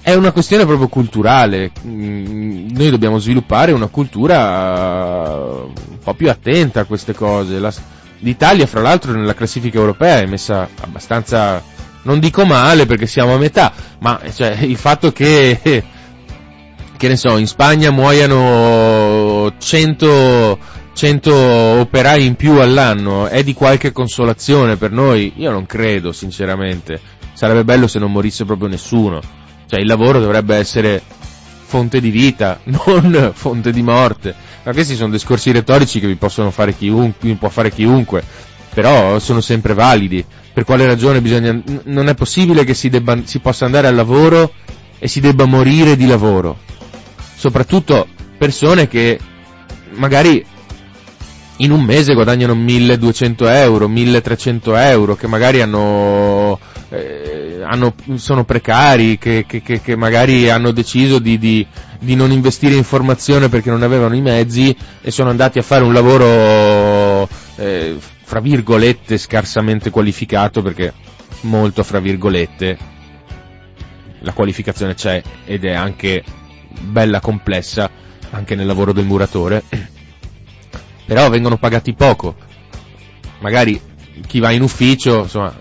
È una questione proprio culturale. Noi dobbiamo sviluppare una cultura un po' più attenta a queste cose. La, l'Italia, fra l'altro, nella classifica europea è messa abbastanza, non dico male perché siamo a metà, ma cioè il fatto che, che ne so, in Spagna muoiano cento operai in più all'anno è di qualche consolazione per noi? Io non credo, sinceramente. Sarebbe bello se non morisse proprio nessuno. Cioè il lavoro dovrebbe essere fonte di vita, non fonte di morte. Ma questi sono discorsi retorici che vi possono fare chiunque, può fare chiunque, però sono sempre validi. Per quale ragione bisogna, n- non è possibile che si debba, si possa andare al lavoro e si debba morire di lavoro. Soprattutto persone che magari in un mese guadagnano milleduecento euro, milletrecento euro, che magari hanno, eh, hanno, sono precari, che, che, che, che magari hanno deciso di, di, di non investire in formazione perché non avevano i mezzi e sono andati a fare un lavoro, eh, fra virgolette scarsamente qualificato, perché molto fra virgolette, la qualificazione c'è ed è anche bella complessa anche nel lavoro del muratore, però vengono pagati poco. Magari chi va in ufficio, insomma,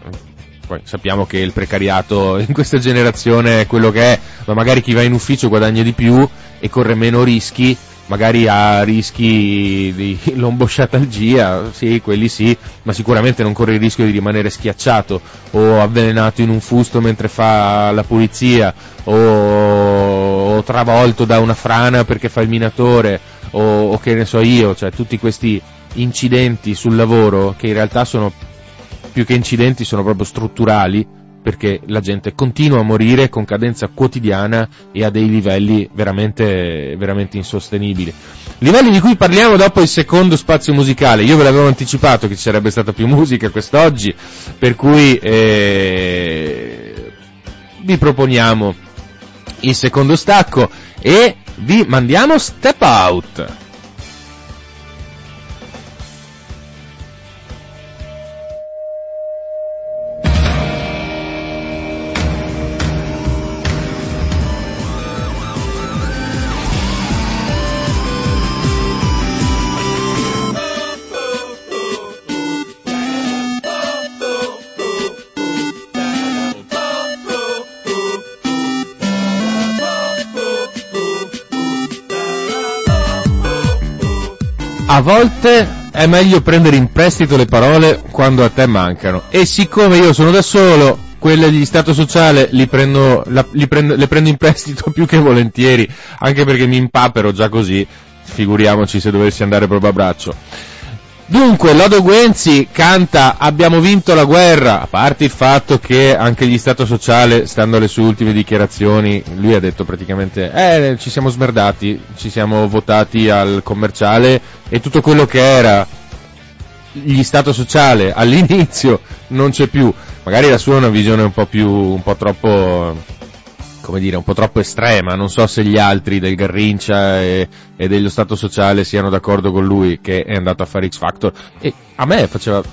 poi sappiamo che il precariato in questa generazione è quello che è, ma magari chi va in ufficio guadagna di più e corre meno rischi, magari ha rischi di lombosciatalgia, sì, quelli sì, ma sicuramente non corre il rischio di rimanere schiacciato o avvelenato in un fusto mentre fa la pulizia, o travolto da una frana perché fa il minatore, o, o che ne so io, cioè tutti questi incidenti sul lavoro che in realtà sono più che incidenti, sono proprio strutturali, perché la gente continua a morire con cadenza quotidiana e a dei livelli veramente, veramente insostenibili. Livelli di cui parliamo dopo il secondo spazio musicale. Io ve l'avevo anticipato che ci sarebbe stata più musica quest'oggi, per cui eh, vi proponiamo il secondo stacco e vi mandiamo Step Out. A volte è meglio prendere in prestito le parole quando a te mancano. E siccome io sono da solo, quelle di Stato Sociale li prendo, la, li prendo, le prendo in prestito più che volentieri, anche perché mi impapero già così, figuriamoci se dovessi andare proprio a braccio. Dunque, Lodo Guenzi canta "Abbiamo vinto la guerra", a parte il fatto che anche gli Stato Sociale, stando alle sue ultime dichiarazioni, lui ha detto praticamente eh, ci siamo smerdati, ci siamo votati al commerciale e tutto quello che era gli Stato Sociale all'inizio non c'è più. Magari la sua è una visione un po' più, un po' troppo, come dire, un po' troppo estrema, non so se gli altri del Garrincia e, e dello Stato Sociale siano d'accordo con lui, che è andato a fare X Factor, e a me faceva,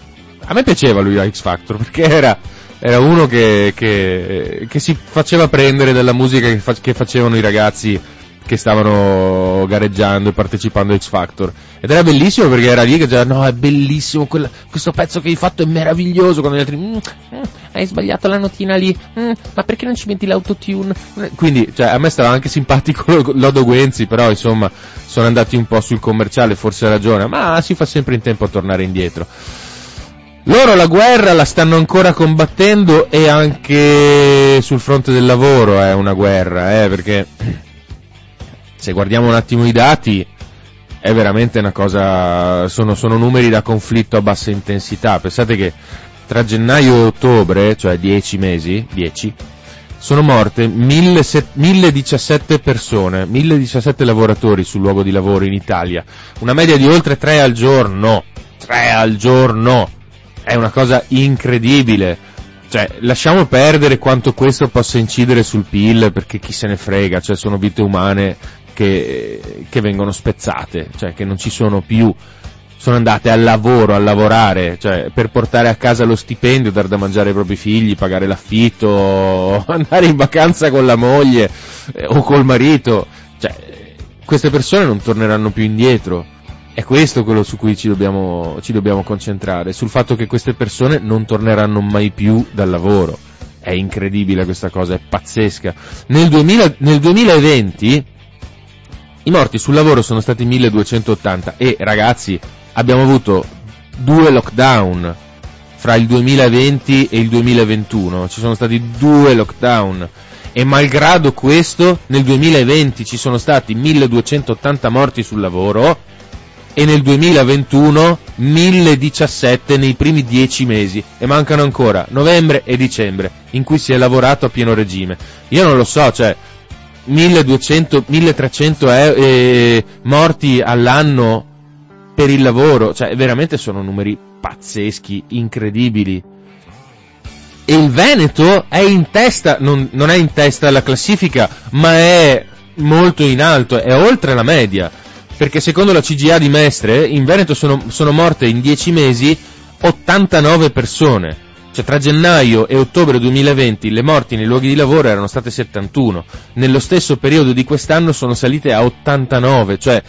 a me piaceva lui a X Factor, perché era, era uno che, che, che si faceva prendere dalla musica che, fa, che facevano i ragazzi che stavano gareggiando e partecipando a X Factor, ed era bellissimo perché era lì che già, no, è bellissimo quella, questo pezzo che hai fatto è meraviglioso, quando gli altri mm, mm, hai sbagliato la notina lì, mm, ma perché non ci metti l'autotune? Quindi, cioè, a me stava anche simpatico Lodo Guenzi, però insomma sono andati un po' sul commerciale, forse ha ragione, ma si fa sempre in tempo a tornare indietro. Loro la guerra la stanno ancora combattendo, e anche sul fronte del lavoro è una guerra, eh, perché se guardiamo un attimo i dati è veramente una cosa, sono, sono numeri da conflitto a bassa intensità. Pensate che tra gennaio e ottobre, cioè dieci mesi, dieci, sono morte mille diciassette persone, mille diciassette lavoratori sul luogo di lavoro in Italia, una media di oltre tre al giorno, tre al giorno, è una cosa incredibile. Cioè, lasciamo perdere quanto questo possa incidere sul P I L, perché chi se ne frega, cioè sono vite umane che, che vengono spezzate, cioè che non ci sono più, sono andate al lavoro, a lavorare, cioè per portare a casa lo stipendio, dar da mangiare ai propri figli, pagare l'affitto, andare in vacanza con la moglie eh, o col marito. Cioè, queste persone non torneranno più indietro. È questo quello su cui ci dobbiamo, ci dobbiamo concentrare, sul fatto che queste persone non torneranno mai più dal lavoro. È incredibile questa cosa, è pazzesca. Nel, duemila, nel duemilaventi i morti sul lavoro sono stati milleduecentottanta, e ragazzi, abbiamo avuto due lockdown fra il duemilaventi e il duemilaventuno, ci sono stati due lockdown, e malgrado questo nel duemilaventi ci sono stati milleduecentottanta morti sul lavoro, e nel duemilaventuno mille diciassette nei primi dieci mesi, e mancano ancora novembre e dicembre in cui si è lavorato a pieno regime. Io non lo so, cioè milleduecento, milletrecento eh, eh, morti all'anno per il lavoro, cioè veramente sono numeri pazzeschi, incredibili. E il Veneto è in testa, non, non è in testa alla classifica, ma è molto in alto, è oltre la media, perché secondo la C G A di Mestre in Veneto sono, sono morte in dieci mesi ottantanove persone, cioè tra gennaio e ottobre duemilaventi le morti nei luoghi di lavoro erano state settantuno, nello stesso periodo di quest'anno sono salite a ottantanove, cioè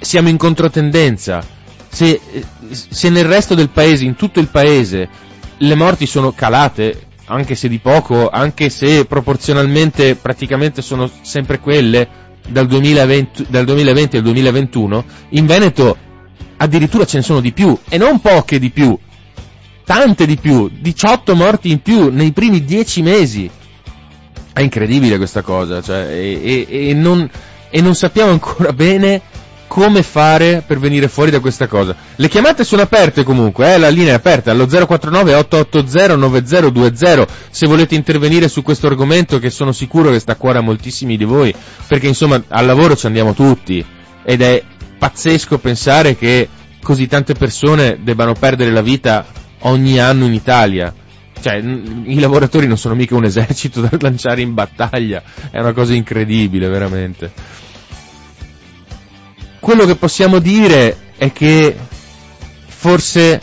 siamo in controtendenza. Se, se nel resto del paese, in tutto il paese, le morti sono calate, anche se di poco, anche se proporzionalmente praticamente sono sempre quelle dal duemilaventi, dal duemilaventi al duemilaventuno, in Veneto addirittura ce ne sono di più, e non poche di più, tante di più, diciotto morti in più nei primi dieci mesi. È incredibile questa cosa, cioè, e, e, e, non, e non sappiamo ancora bene come fare per venire fuori da questa cosa. Le chiamate sono aperte comunque, eh? La linea è aperta allo zero quattro nove otto otto zero nove zero due zero se volete intervenire su questo argomento, che sono sicuro che sta a cuore a moltissimi di voi, perché insomma al lavoro ci andiamo tutti, ed è pazzesco pensare che così tante persone debbano perdere la vita ogni anno in Italia. Cioè, i lavoratori non sono mica un esercito da lanciare in battaglia, è una cosa incredibile veramente. Quello che possiamo dire è che forse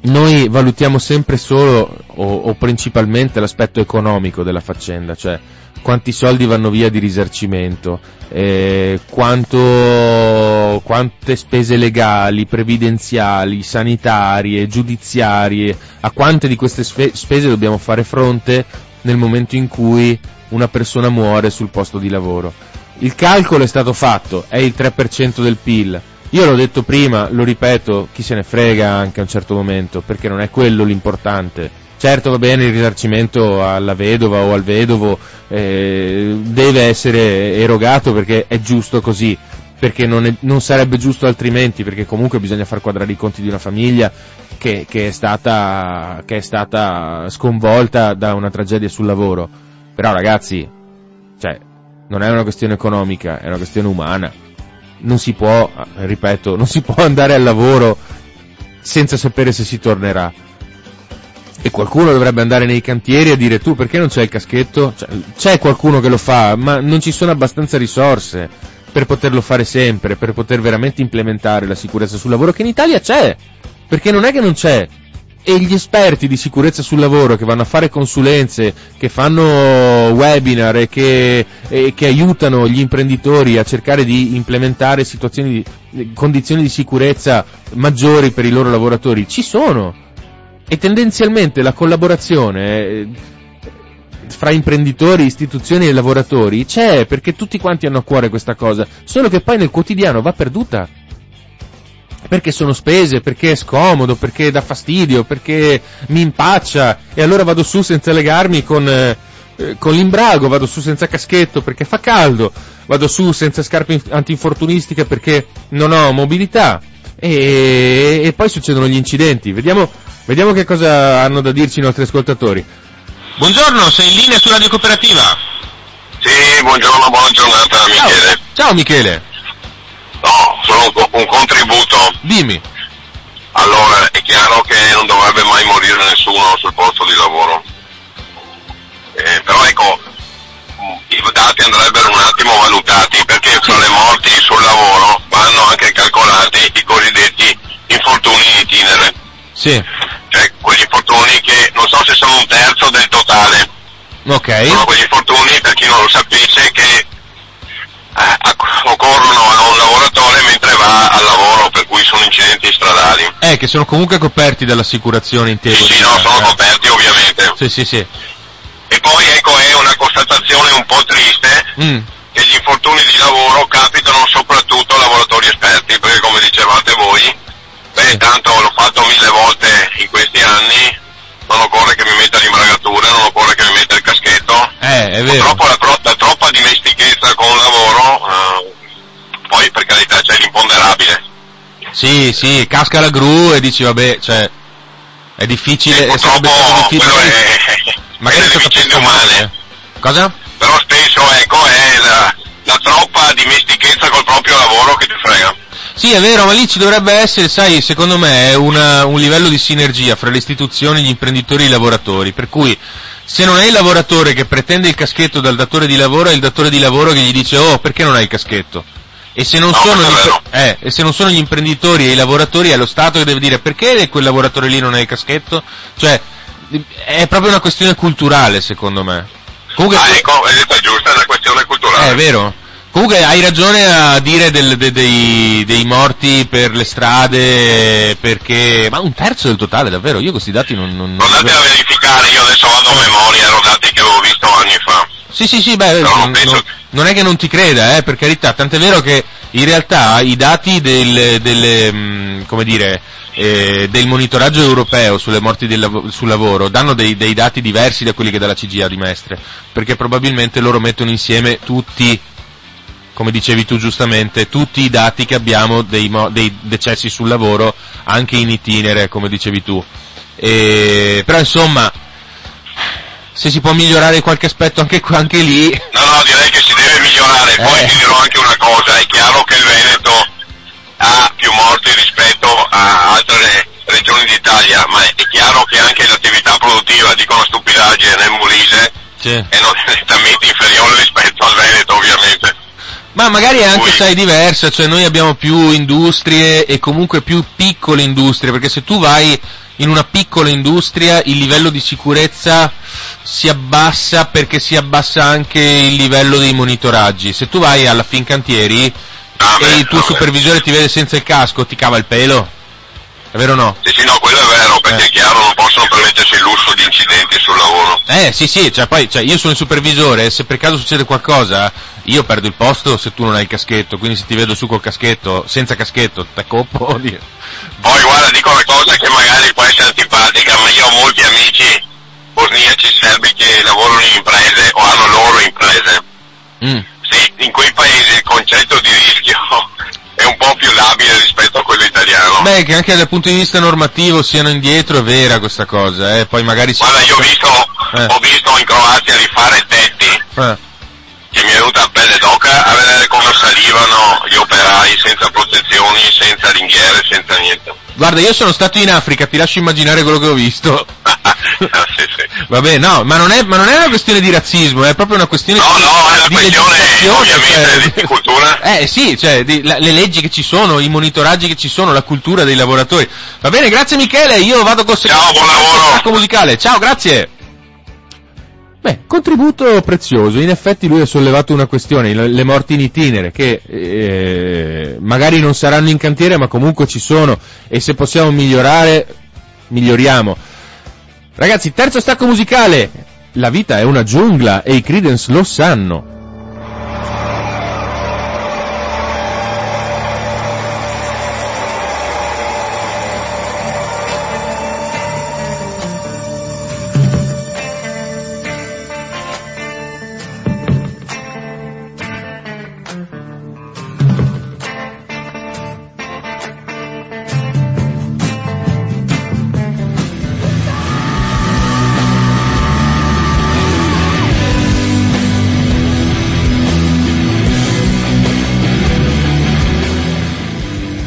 noi valutiamo sempre solo o, o principalmente l'aspetto economico della faccenda, cioè quanti soldi vanno via di risarcimento, eh, quanto, quante spese legali, previdenziali, sanitarie, giudiziarie, a quante di queste spese dobbiamo fare fronte nel momento in cui una persona muore sul posto di lavoro. Il calcolo è stato fatto, è il tre per cento del P I L. Io l'ho detto prima, lo ripeto, chi se ne frega anche a un certo momento, perché non è quello l'importante. Certo, va bene, il risarcimento alla vedova o al vedovo eh, deve essere erogato, perché è giusto così, perché non, è, non sarebbe giusto altrimenti, perché comunque bisogna far quadrare i conti di una famiglia che, che, è stata, che è stata sconvolta da una tragedia sul lavoro. Però ragazzi, cioè, non è una questione economica, è una questione umana. Non si può, ripeto, non si può andare al lavoro senza sapere se si tornerà. E qualcuno dovrebbe andare nei cantieri e dire: tu perché non c'è il caschetto? Cioè, c'è qualcuno che lo fa, ma non ci sono abbastanza risorse per poterlo fare sempre, per poter veramente implementare la sicurezza sul lavoro, che in Italia c'è, perché non è che non c'è. E gli esperti di sicurezza sul lavoro che vanno a fare consulenze, che fanno webinar e che, e che aiutano gli imprenditori a cercare di implementare situazioni di, condizioni di sicurezza maggiori per i loro lavoratori, ci sono. E tendenzialmente la collaborazione fra imprenditori, istituzioni e lavoratori c'è, perché tutti quanti hanno a cuore questa cosa, solo che poi nel quotidiano va perduta. perché sono spese, perché è scomodo, perché dà fastidio, perché mi impaccia, e allora vado su senza legarmi con, eh, con l'imbrago, vado su senza caschetto perché fa caldo, vado su senza scarpe antinfortunistiche perché non ho mobilità, e, e poi succedono gli incidenti. Vediamo, vediamo che cosa hanno da dirci i nostri ascoltatori. Buongiorno, sei in linea sulla Radio Cooperativa? Sì, buongiorno, buona giornata, ciao. Michele. Ciao Michele. No, solo un contributo. Dimmi. Allora, è chiaro che non dovrebbe mai morire nessuno sul posto di lavoro. Eh, però ecco, i dati andrebbero un attimo valutati, perché fra le morti sul lavoro vanno anche calcolati i cosiddetti infortuni in itinere. Sì. Cioè, quegli infortuni che non so se sono un terzo del totale. Ok. Sono quegli infortuni, per chi non lo sapesse, che occorrono a un lavoratore mentre va al lavoro, per cui sono incidenti stradali. Eh, che sono comunque coperti dall'assicurazione, in teoria. Sì, sì, no, sono eh. coperti ovviamente. Sì, sì, sì. E poi ecco, è una constatazione un po' triste mm. che gli infortuni di lavoro capitano soprattutto a lavoratori esperti, perché come dicevate voi, beh, sì. tanto l'ho fatto mille volte in questi anni, non occorre che mi metta l'imbragatura, non occorre che mi metta il caschetto. Eh, è vero. Purtroppo la, tro- la troppa dimestichezza con il lavoro, eh, poi per carità c'è l'imponderabile. Sì, sì, casca la gru e dici vabbè, cioè, è difficile, è sarebbe stato difficile. È, magari è stato facendo male. Eh. Cosa? Però spesso, ecco, è la, la troppa dimestichezza col proprio lavoro che ti frega. Sì, è vero, ma lì ci dovrebbe essere, sai, secondo me, una, un livello di sinergia fra le istituzioni, gli imprenditori e i lavoratori, per cui se non è il lavoratore che pretende il caschetto dal datore di lavoro, è il datore di lavoro che gli dice oh, perché non hai il caschetto? E se non, no, sono gli, eh, e se non sono gli imprenditori e i lavoratori, è lo Stato che deve dire perché quel lavoratore lì non ha il caschetto? Cioè, è proprio una questione culturale, secondo me. Comunque, ah, ecco, è giusta, è una questione culturale. È vero. Comunque hai ragione a dire del, de, dei, dei morti per le strade, perché... Ma un terzo del totale, davvero? Io questi dati non... non Andate a verificare, io adesso vado a memoria, erano dati che avevo visto anni fa. Sì, sì, sì, beh, non, penso... non, non è che non ti creda, eh, per carità, tant'è vero che in realtà i dati del, del come dire, eh, del monitoraggio europeo sulle morti del lav- sul lavoro danno dei, dei dati diversi da quelli che dà la C G I A di Mestre, perché probabilmente loro mettono insieme tutti... come dicevi tu giustamente, tutti i dati che abbiamo dei, mo- dei decessi sul lavoro, anche in itinere, come dicevi tu. E... Però insomma, se si può migliorare qualche aspetto anche, qu- anche lì... No, no, direi che si deve migliorare, eh. Poi ti dirò anche una cosa, è chiaro che il Veneto ha più morti rispetto a altre regioni d'Italia, ma è chiaro che anche l'attività produttiva, dicono stupidaggine nel Molise, sì. è nettamente inferiore rispetto al Veneto, ovviamente. Ma magari è anche, sai, diversa, cioè noi abbiamo più industrie e comunque più piccole industrie, perché se tu vai in una piccola industria il livello di sicurezza si abbassa, perché si abbassa anche il livello dei monitoraggi. Se tu vai alla Fincantieri ah, e beh, il tuo ah, supervisore beh. ti vede senza il casco, ti cava il pelo? È vero o no? Sì, sì, no, quello è vero, perché eh. è chiaro, non possono permettersi il lusso di incidenti sul lavoro. Eh, sì, sì, cioè poi, cioè, io sono il supervisore, se per caso succede qualcosa, io perdo il posto se tu non hai il caschetto, quindi se ti vedo su col caschetto, senza caschetto, te coppo. Dio. Poi guarda, dico una cosa che magari può essere antipatica, ma io ho molti amici bosniaci, serbi, che lavorano in imprese o hanno loro imprese. Mm. Sì, in quei paesi il concetto di rischio è un po' più labile rispetto a quello italiano. Beh, che anche dal punto di vista normativo siano indietro, è vera questa cosa, eh. Poi magari si Guarda, io ho visto, eh. ho visto in Croazia rifare tetti, eh. che mi è venuta a pelle d'oca a vedere come salivano gli operai senza protezioni, senza ringhiere, senza niente. Guarda, io sono stato in Africa, ti lascio immaginare quello che ho visto. Ah, sì, sì. Vabbè, no, ma non è, ma non è una questione di razzismo, è proprio una questione no, di No, no, è una di questione ovviamente cioè, di cultura. Eh sì, cioè di, la, le leggi che ci sono, i monitoraggi che ci sono, la cultura dei lavoratori. Va bene, grazie Michele, io vado con Ciao, buon lavoro. Stacco musicale. Ciao, grazie. Beh, contributo prezioso, in effetti lui ha sollevato una questione, le morti in itinere, che eh, magari non saranno in cantiere ma comunque ci sono, e se possiamo migliorare, miglioriamo. Ragazzi, terzo stacco musicale, la vita è una giungla e i Creedence lo sanno.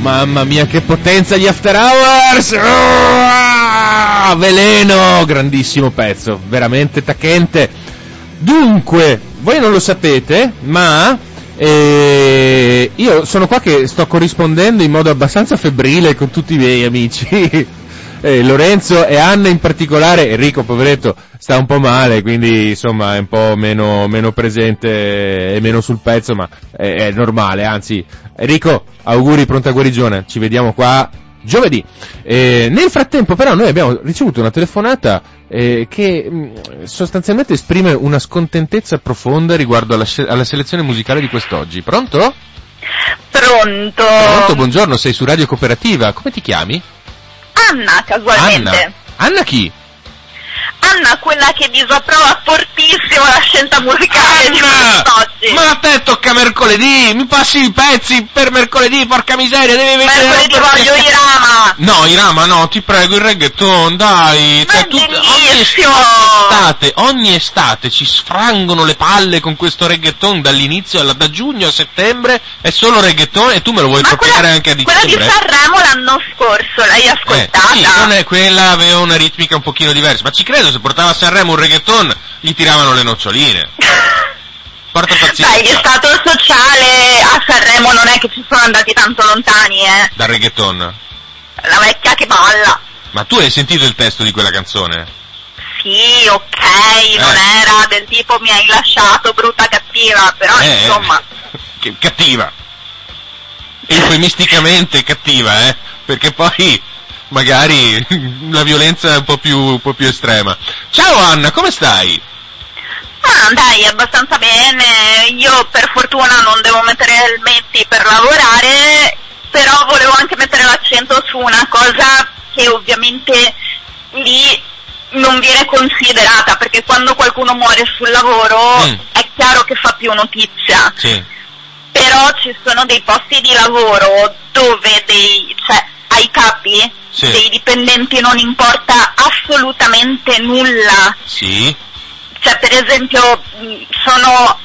Mamma mia, che potenza gli After Hours! Oh, veleno! Grandissimo pezzo, veramente tacchente. Dunque, voi non lo sapete, ma eh, io sono qua che sto corrispondendo in modo abbastanza febbrile con tutti i miei amici. Eh, Lorenzo e Anna in particolare. Enrico, poveretto, sta un po' male, quindi insomma è un po' meno, meno presente e meno sul pezzo, ma è, è normale, anzi. Enrico, auguri, pronta guarigione, ci vediamo qua giovedì. Eh, nel frattempo però noi abbiamo ricevuto una telefonata eh, che mh, sostanzialmente esprime una scontentezza profonda riguardo alla, sce- alla selezione musicale di quest'oggi. Pronto? Pronto. Pronto, buongiorno, sei su Radio Cooperativa, come ti chiami? Anna, casualmente. Anna. Anna chi? Anna, quella che disapprova fortissimo la scelta musicale Anna! Di quest'oggi. Ma a te tocca mercoledì, mi passi i pezzi per mercoledì, porca miseria, devi vedere. Mercoledì voglio i Rama. No, i Rama no, ti prego, il reggaeton, dai. Cioè, tu, ogni, estate, ogni estate ci sfrangono le palle con questo reggaeton dall'inizio, alla, da giugno a settembre, è solo reggaeton e tu me lo vuoi propinare anche a dicembre. Quella di Sanremo l'anno scorso, l'hai ascoltata? Eh, sì, non è quella, aveva una ritmica un pochino diversa, ma ci credo, se portava a Sanremo un reggaeton gli tiravano le noccioline. Porta pazienza. Dai, che stato sociale a Sanremo non è che ci sono andati tanto lontani, eh. Dal reggaeton? La vecchia che balla. Ma tu hai sentito il testo di quella canzone? Sì, ok, eh. non era del tipo mi hai lasciato brutta cattiva, però eh. insomma. Che cattiva. Eufemisticamente cattiva, eh. Perché poi magari la violenza è un po' più, un po' più estrema. Ciao Anna, come stai? Ah, dai, abbastanza bene. Io per fortuna non devo mettere elmetti per lavorare, però volevo anche mettere l'accento su una cosa che ovviamente lì non viene considerata, perché quando qualcuno muore sul lavoro mm. è chiaro che fa più notizia. Sì. Però ci sono dei posti di lavoro dove dei, cioè, ai capi sì. dei dipendenti non importa assolutamente nulla. Sì. Cioè, per esempio, sono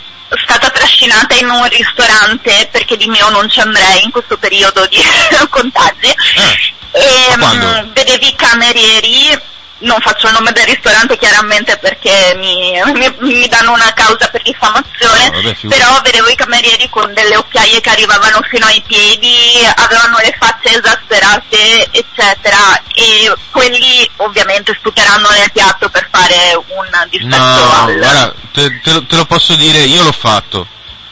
stata trascinata in un ristorante perché di mio non ci andrei in questo periodo di contagi. Eh. E mh, vedevi i camerieri, non faccio il nome del ristorante chiaramente perché mi, mi, mi danno una causa per diffamazione, no, vabbè, però vedevo i camerieri con delle occhiaie che arrivavano fino ai piedi, avevano le facce esasperate, eccetera, e quelli ovviamente sputeranno nel piatto per fare un dispetto. No, al... guarda, te, te, lo, te lo posso dire, io l'ho fatto.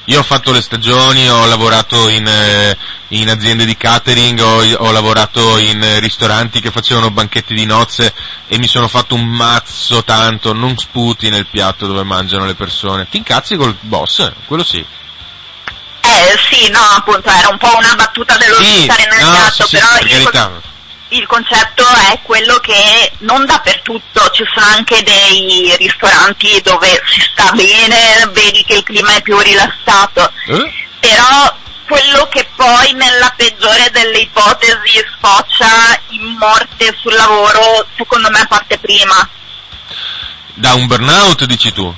Io ho fatto le stagioni, ho lavorato in, eh, in aziende di catering, ho, ho lavorato in eh, ristoranti che facevano banchetti di nozze e mi sono fatto un mazzo tanto, non sputi nel piatto dove mangiano le persone. Ti incazzi col boss, quello sì. Eh sì, no, appunto, era un po' una battuta dello sì, stare nel no, piatto, sì, però sì, per il, con- il concetto è quello che non dappertutto, ci sono anche dei ristoranti dove si sta bene, vedi che il clima è più rilassato, eh? Però quello che poi nella peggiore delle ipotesi sfocia in morte sul lavoro, secondo me parte prima. Da un burnout dici tu?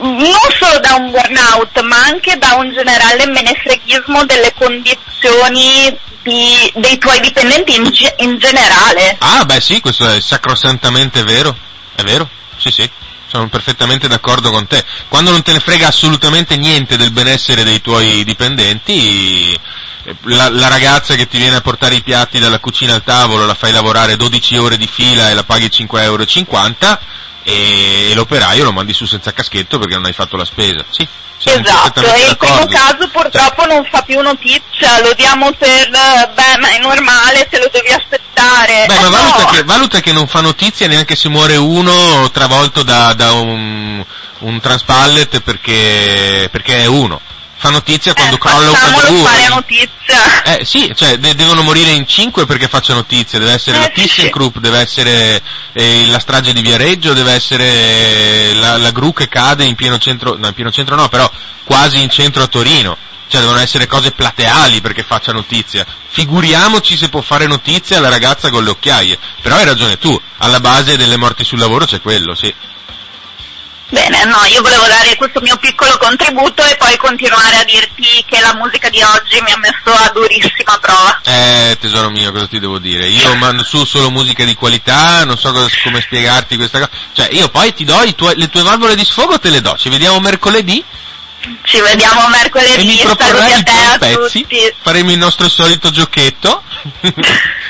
Non solo da un burnout, ma anche da un generale menefreghismo delle condizioni di, dei tuoi dipendenti in, ge- in generale. Ah beh sì, questo è sacrosantamente vero, è vero, sì sì, sono perfettamente d'accordo con te. Quando non te ne frega assolutamente niente del benessere dei tuoi dipendenti, la, la ragazza che ti viene a portare i piatti dalla cucina al tavolo la fai lavorare dodici ore di fila e la paghi cinque euro e cinquanta, e l'operaio lo mandi su senza caschetto perché non hai fatto la spesa. Sì, esatto, e in questo caso purtroppo cioè. non fa più notizia, lo diamo per beh ma è normale, te lo devi aspettare. Beh, eh ma no. valuta, che, valuta che non fa notizia neanche se muore uno travolto da, da un, un transpallet perché, perché è uno. Fa notizia quando eh, crolla un uno. Fare notizia. Eh sì, cioè de- devono morire in cinque perché faccia notizia. Deve essere eh, la ThyssenKrupp, sì. deve essere eh, la strage di Viareggio, deve essere la, la gru che cade in pieno centro, no in pieno centro no, però quasi in centro a Torino. Cioè devono essere cose plateali perché faccia notizia. Figuriamoci se può fare notizia la ragazza con le occhiaie. Però hai ragione tu, alla base delle morti sul lavoro c'è quello, sì. Bene, no, io volevo dare questo mio piccolo contributo e poi continuare a dirti che la musica di oggi mi ha messo a durissima prova. Eh, tesoro mio, cosa ti devo dire? Io mando su solo musica di qualità, non so cosa, come spiegarti questa cosa. Cioè, io poi ti do i tuoi, le tue valvole di sfogo, te le do. Ci vediamo mercoledì. Ci vediamo mercoledì. E mi proporrai i tuoi pezzi. Tutti. Faremo il nostro solito giochetto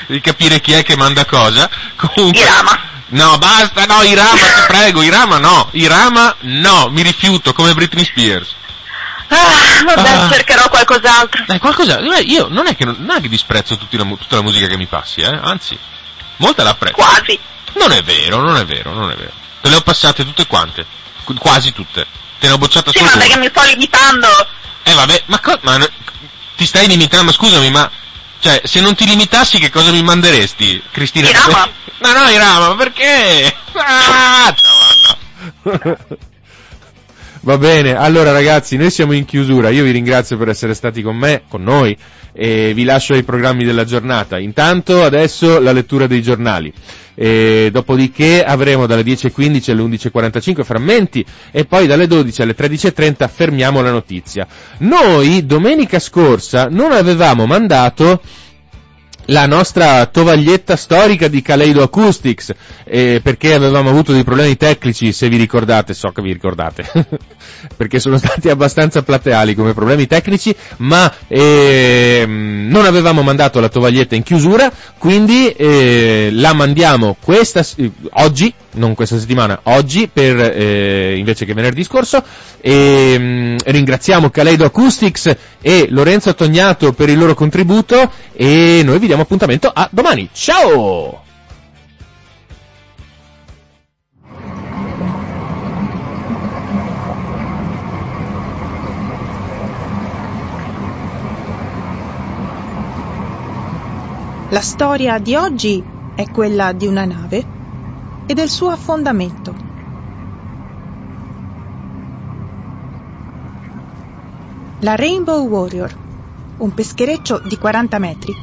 di capire chi è che manda cosa. Comunque. Irama. No, basta, no, Irama, ti prego, Irama no, Irama no, mi rifiuto, come Britney Spears. Ah, vabbè, ah. cercherò qualcos'altro. Dai, qualcos'altro, io non è che, non è che disprezzo tutta la, tutta la musica che mi passi, eh, anzi, molta la apprezzo. Quasi. Non è vero, non è vero, non è vero. Te le ho passate tutte quante, quasi tutte, te ne ho bocciata solo. Sì, ma perché mi sto limitando. Eh, vabbè, ma, co- ma no, ti stai limitando, ma scusami, ma... Cioè, se non ti limitassi, che cosa mi manderesti, Cristina? Irama? No, no, Irama, perché? Ah, no, no. Va bene, allora ragazzi, noi siamo in chiusura. Io vi ringrazio per essere stati con me, con noi, e vi lascio ai programmi della giornata. Intanto, adesso, la lettura dei giornali. E dopodiché avremo dalle dieci e quindici alle undici e quarantacinque frammenti e poi dalle dodici alle tredici e trenta fermiamo la notizia. Noi domenica scorsa non avevamo mandato la nostra tovaglietta storica di Kaleido Acoustics eh, perché avevamo avuto dei problemi tecnici, se vi ricordate, so che vi ricordate perché sono stati abbastanza plateali come problemi tecnici, ma eh, non avevamo mandato la tovaglietta in chiusura, quindi eh, la mandiamo questa eh, oggi, non questa settimana, oggi per eh, invece che venerdì scorso e eh, ringraziamo Kaleido Acoustics e Lorenzo Tognato per il loro contributo e noi vi diamo appuntamento a domani. Ciao! La storia di oggi è quella di una nave e del suo affondamento. La Rainbow Warrior, un peschereccio di quaranta metri,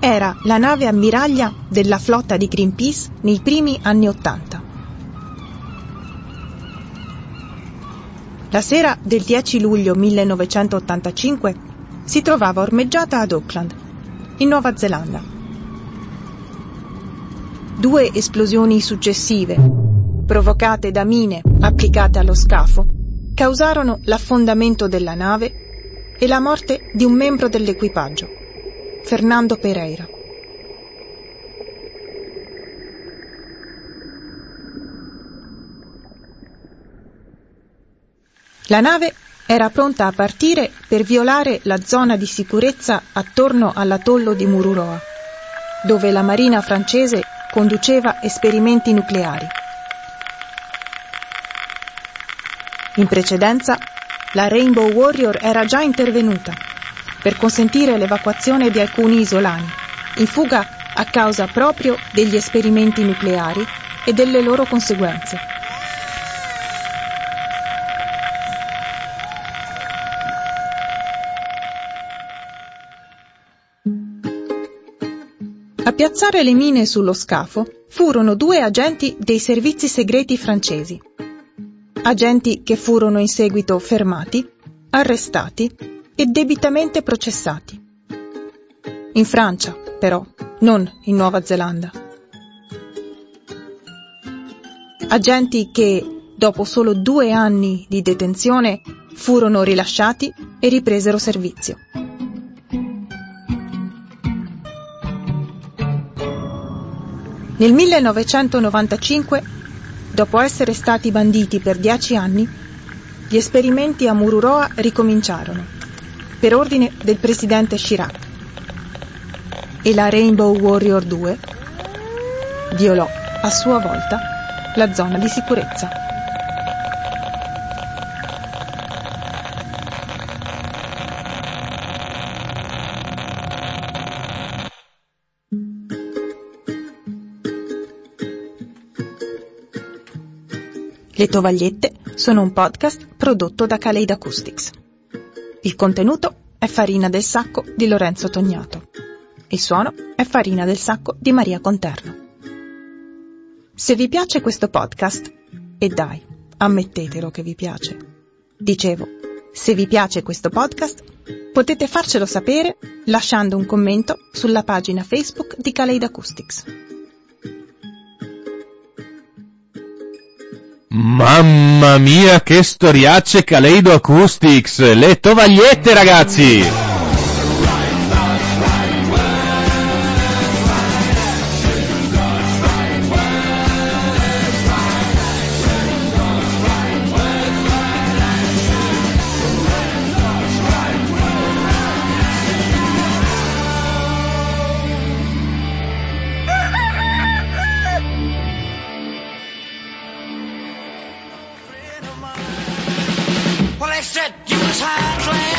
era la nave ammiraglia della flotta di Greenpeace nei primi anni Ottanta. La sera del dieci luglio millenovecentottantacinque si trovava ormeggiata ad Auckland, in Nuova Zelanda. Due esplosioni successive, provocate da mine applicate allo scafo, causarono l'affondamento della nave e la morte di un membro dell'equipaggio, Fernando Pereira. La nave era pronta a partire per violare la zona di sicurezza attorno all'atollo di Mururoa, dove la marina francese conduceva esperimenti nucleari. In precedenza, la Rainbow Warrior era già intervenuta per consentire l'evacuazione di alcuni isolani, in fuga a causa proprio degli esperimenti nucleari e delle loro conseguenze. A piazzare le mine sullo scafo furono due agenti dei servizi segreti francesi, agenti che furono in seguito fermati, arrestati e debitamente processati. In Francia, però, non in Nuova Zelanda. Agenti che, dopo solo due anni di detenzione, furono rilasciati e ripresero servizio. Nel millenovecentonovantacinque, dopo essere stati banditi per dieci anni, gli esperimenti a Mururoa ricominciarono, per ordine del presidente Chirac, e la Rainbow Warrior due violò a sua volta la zona di sicurezza. Le tovagliette sono un podcast prodotto da Kaleido Acoustics. Il contenuto è farina del sacco di Lorenzo Tognato. Il suono è farina del sacco di Maria Conterno. Se vi piace questo podcast, e dai, Ammettetelo che vi piace. Dicevo, se vi piace questo podcast, potete farcelo sapere lasciando un commento sulla pagina Facebook di Kaleid Acoustics. Mamma mia, che storiacce Kaleid Acoustics! Le tovagliette, ragazzi! I said you was high class.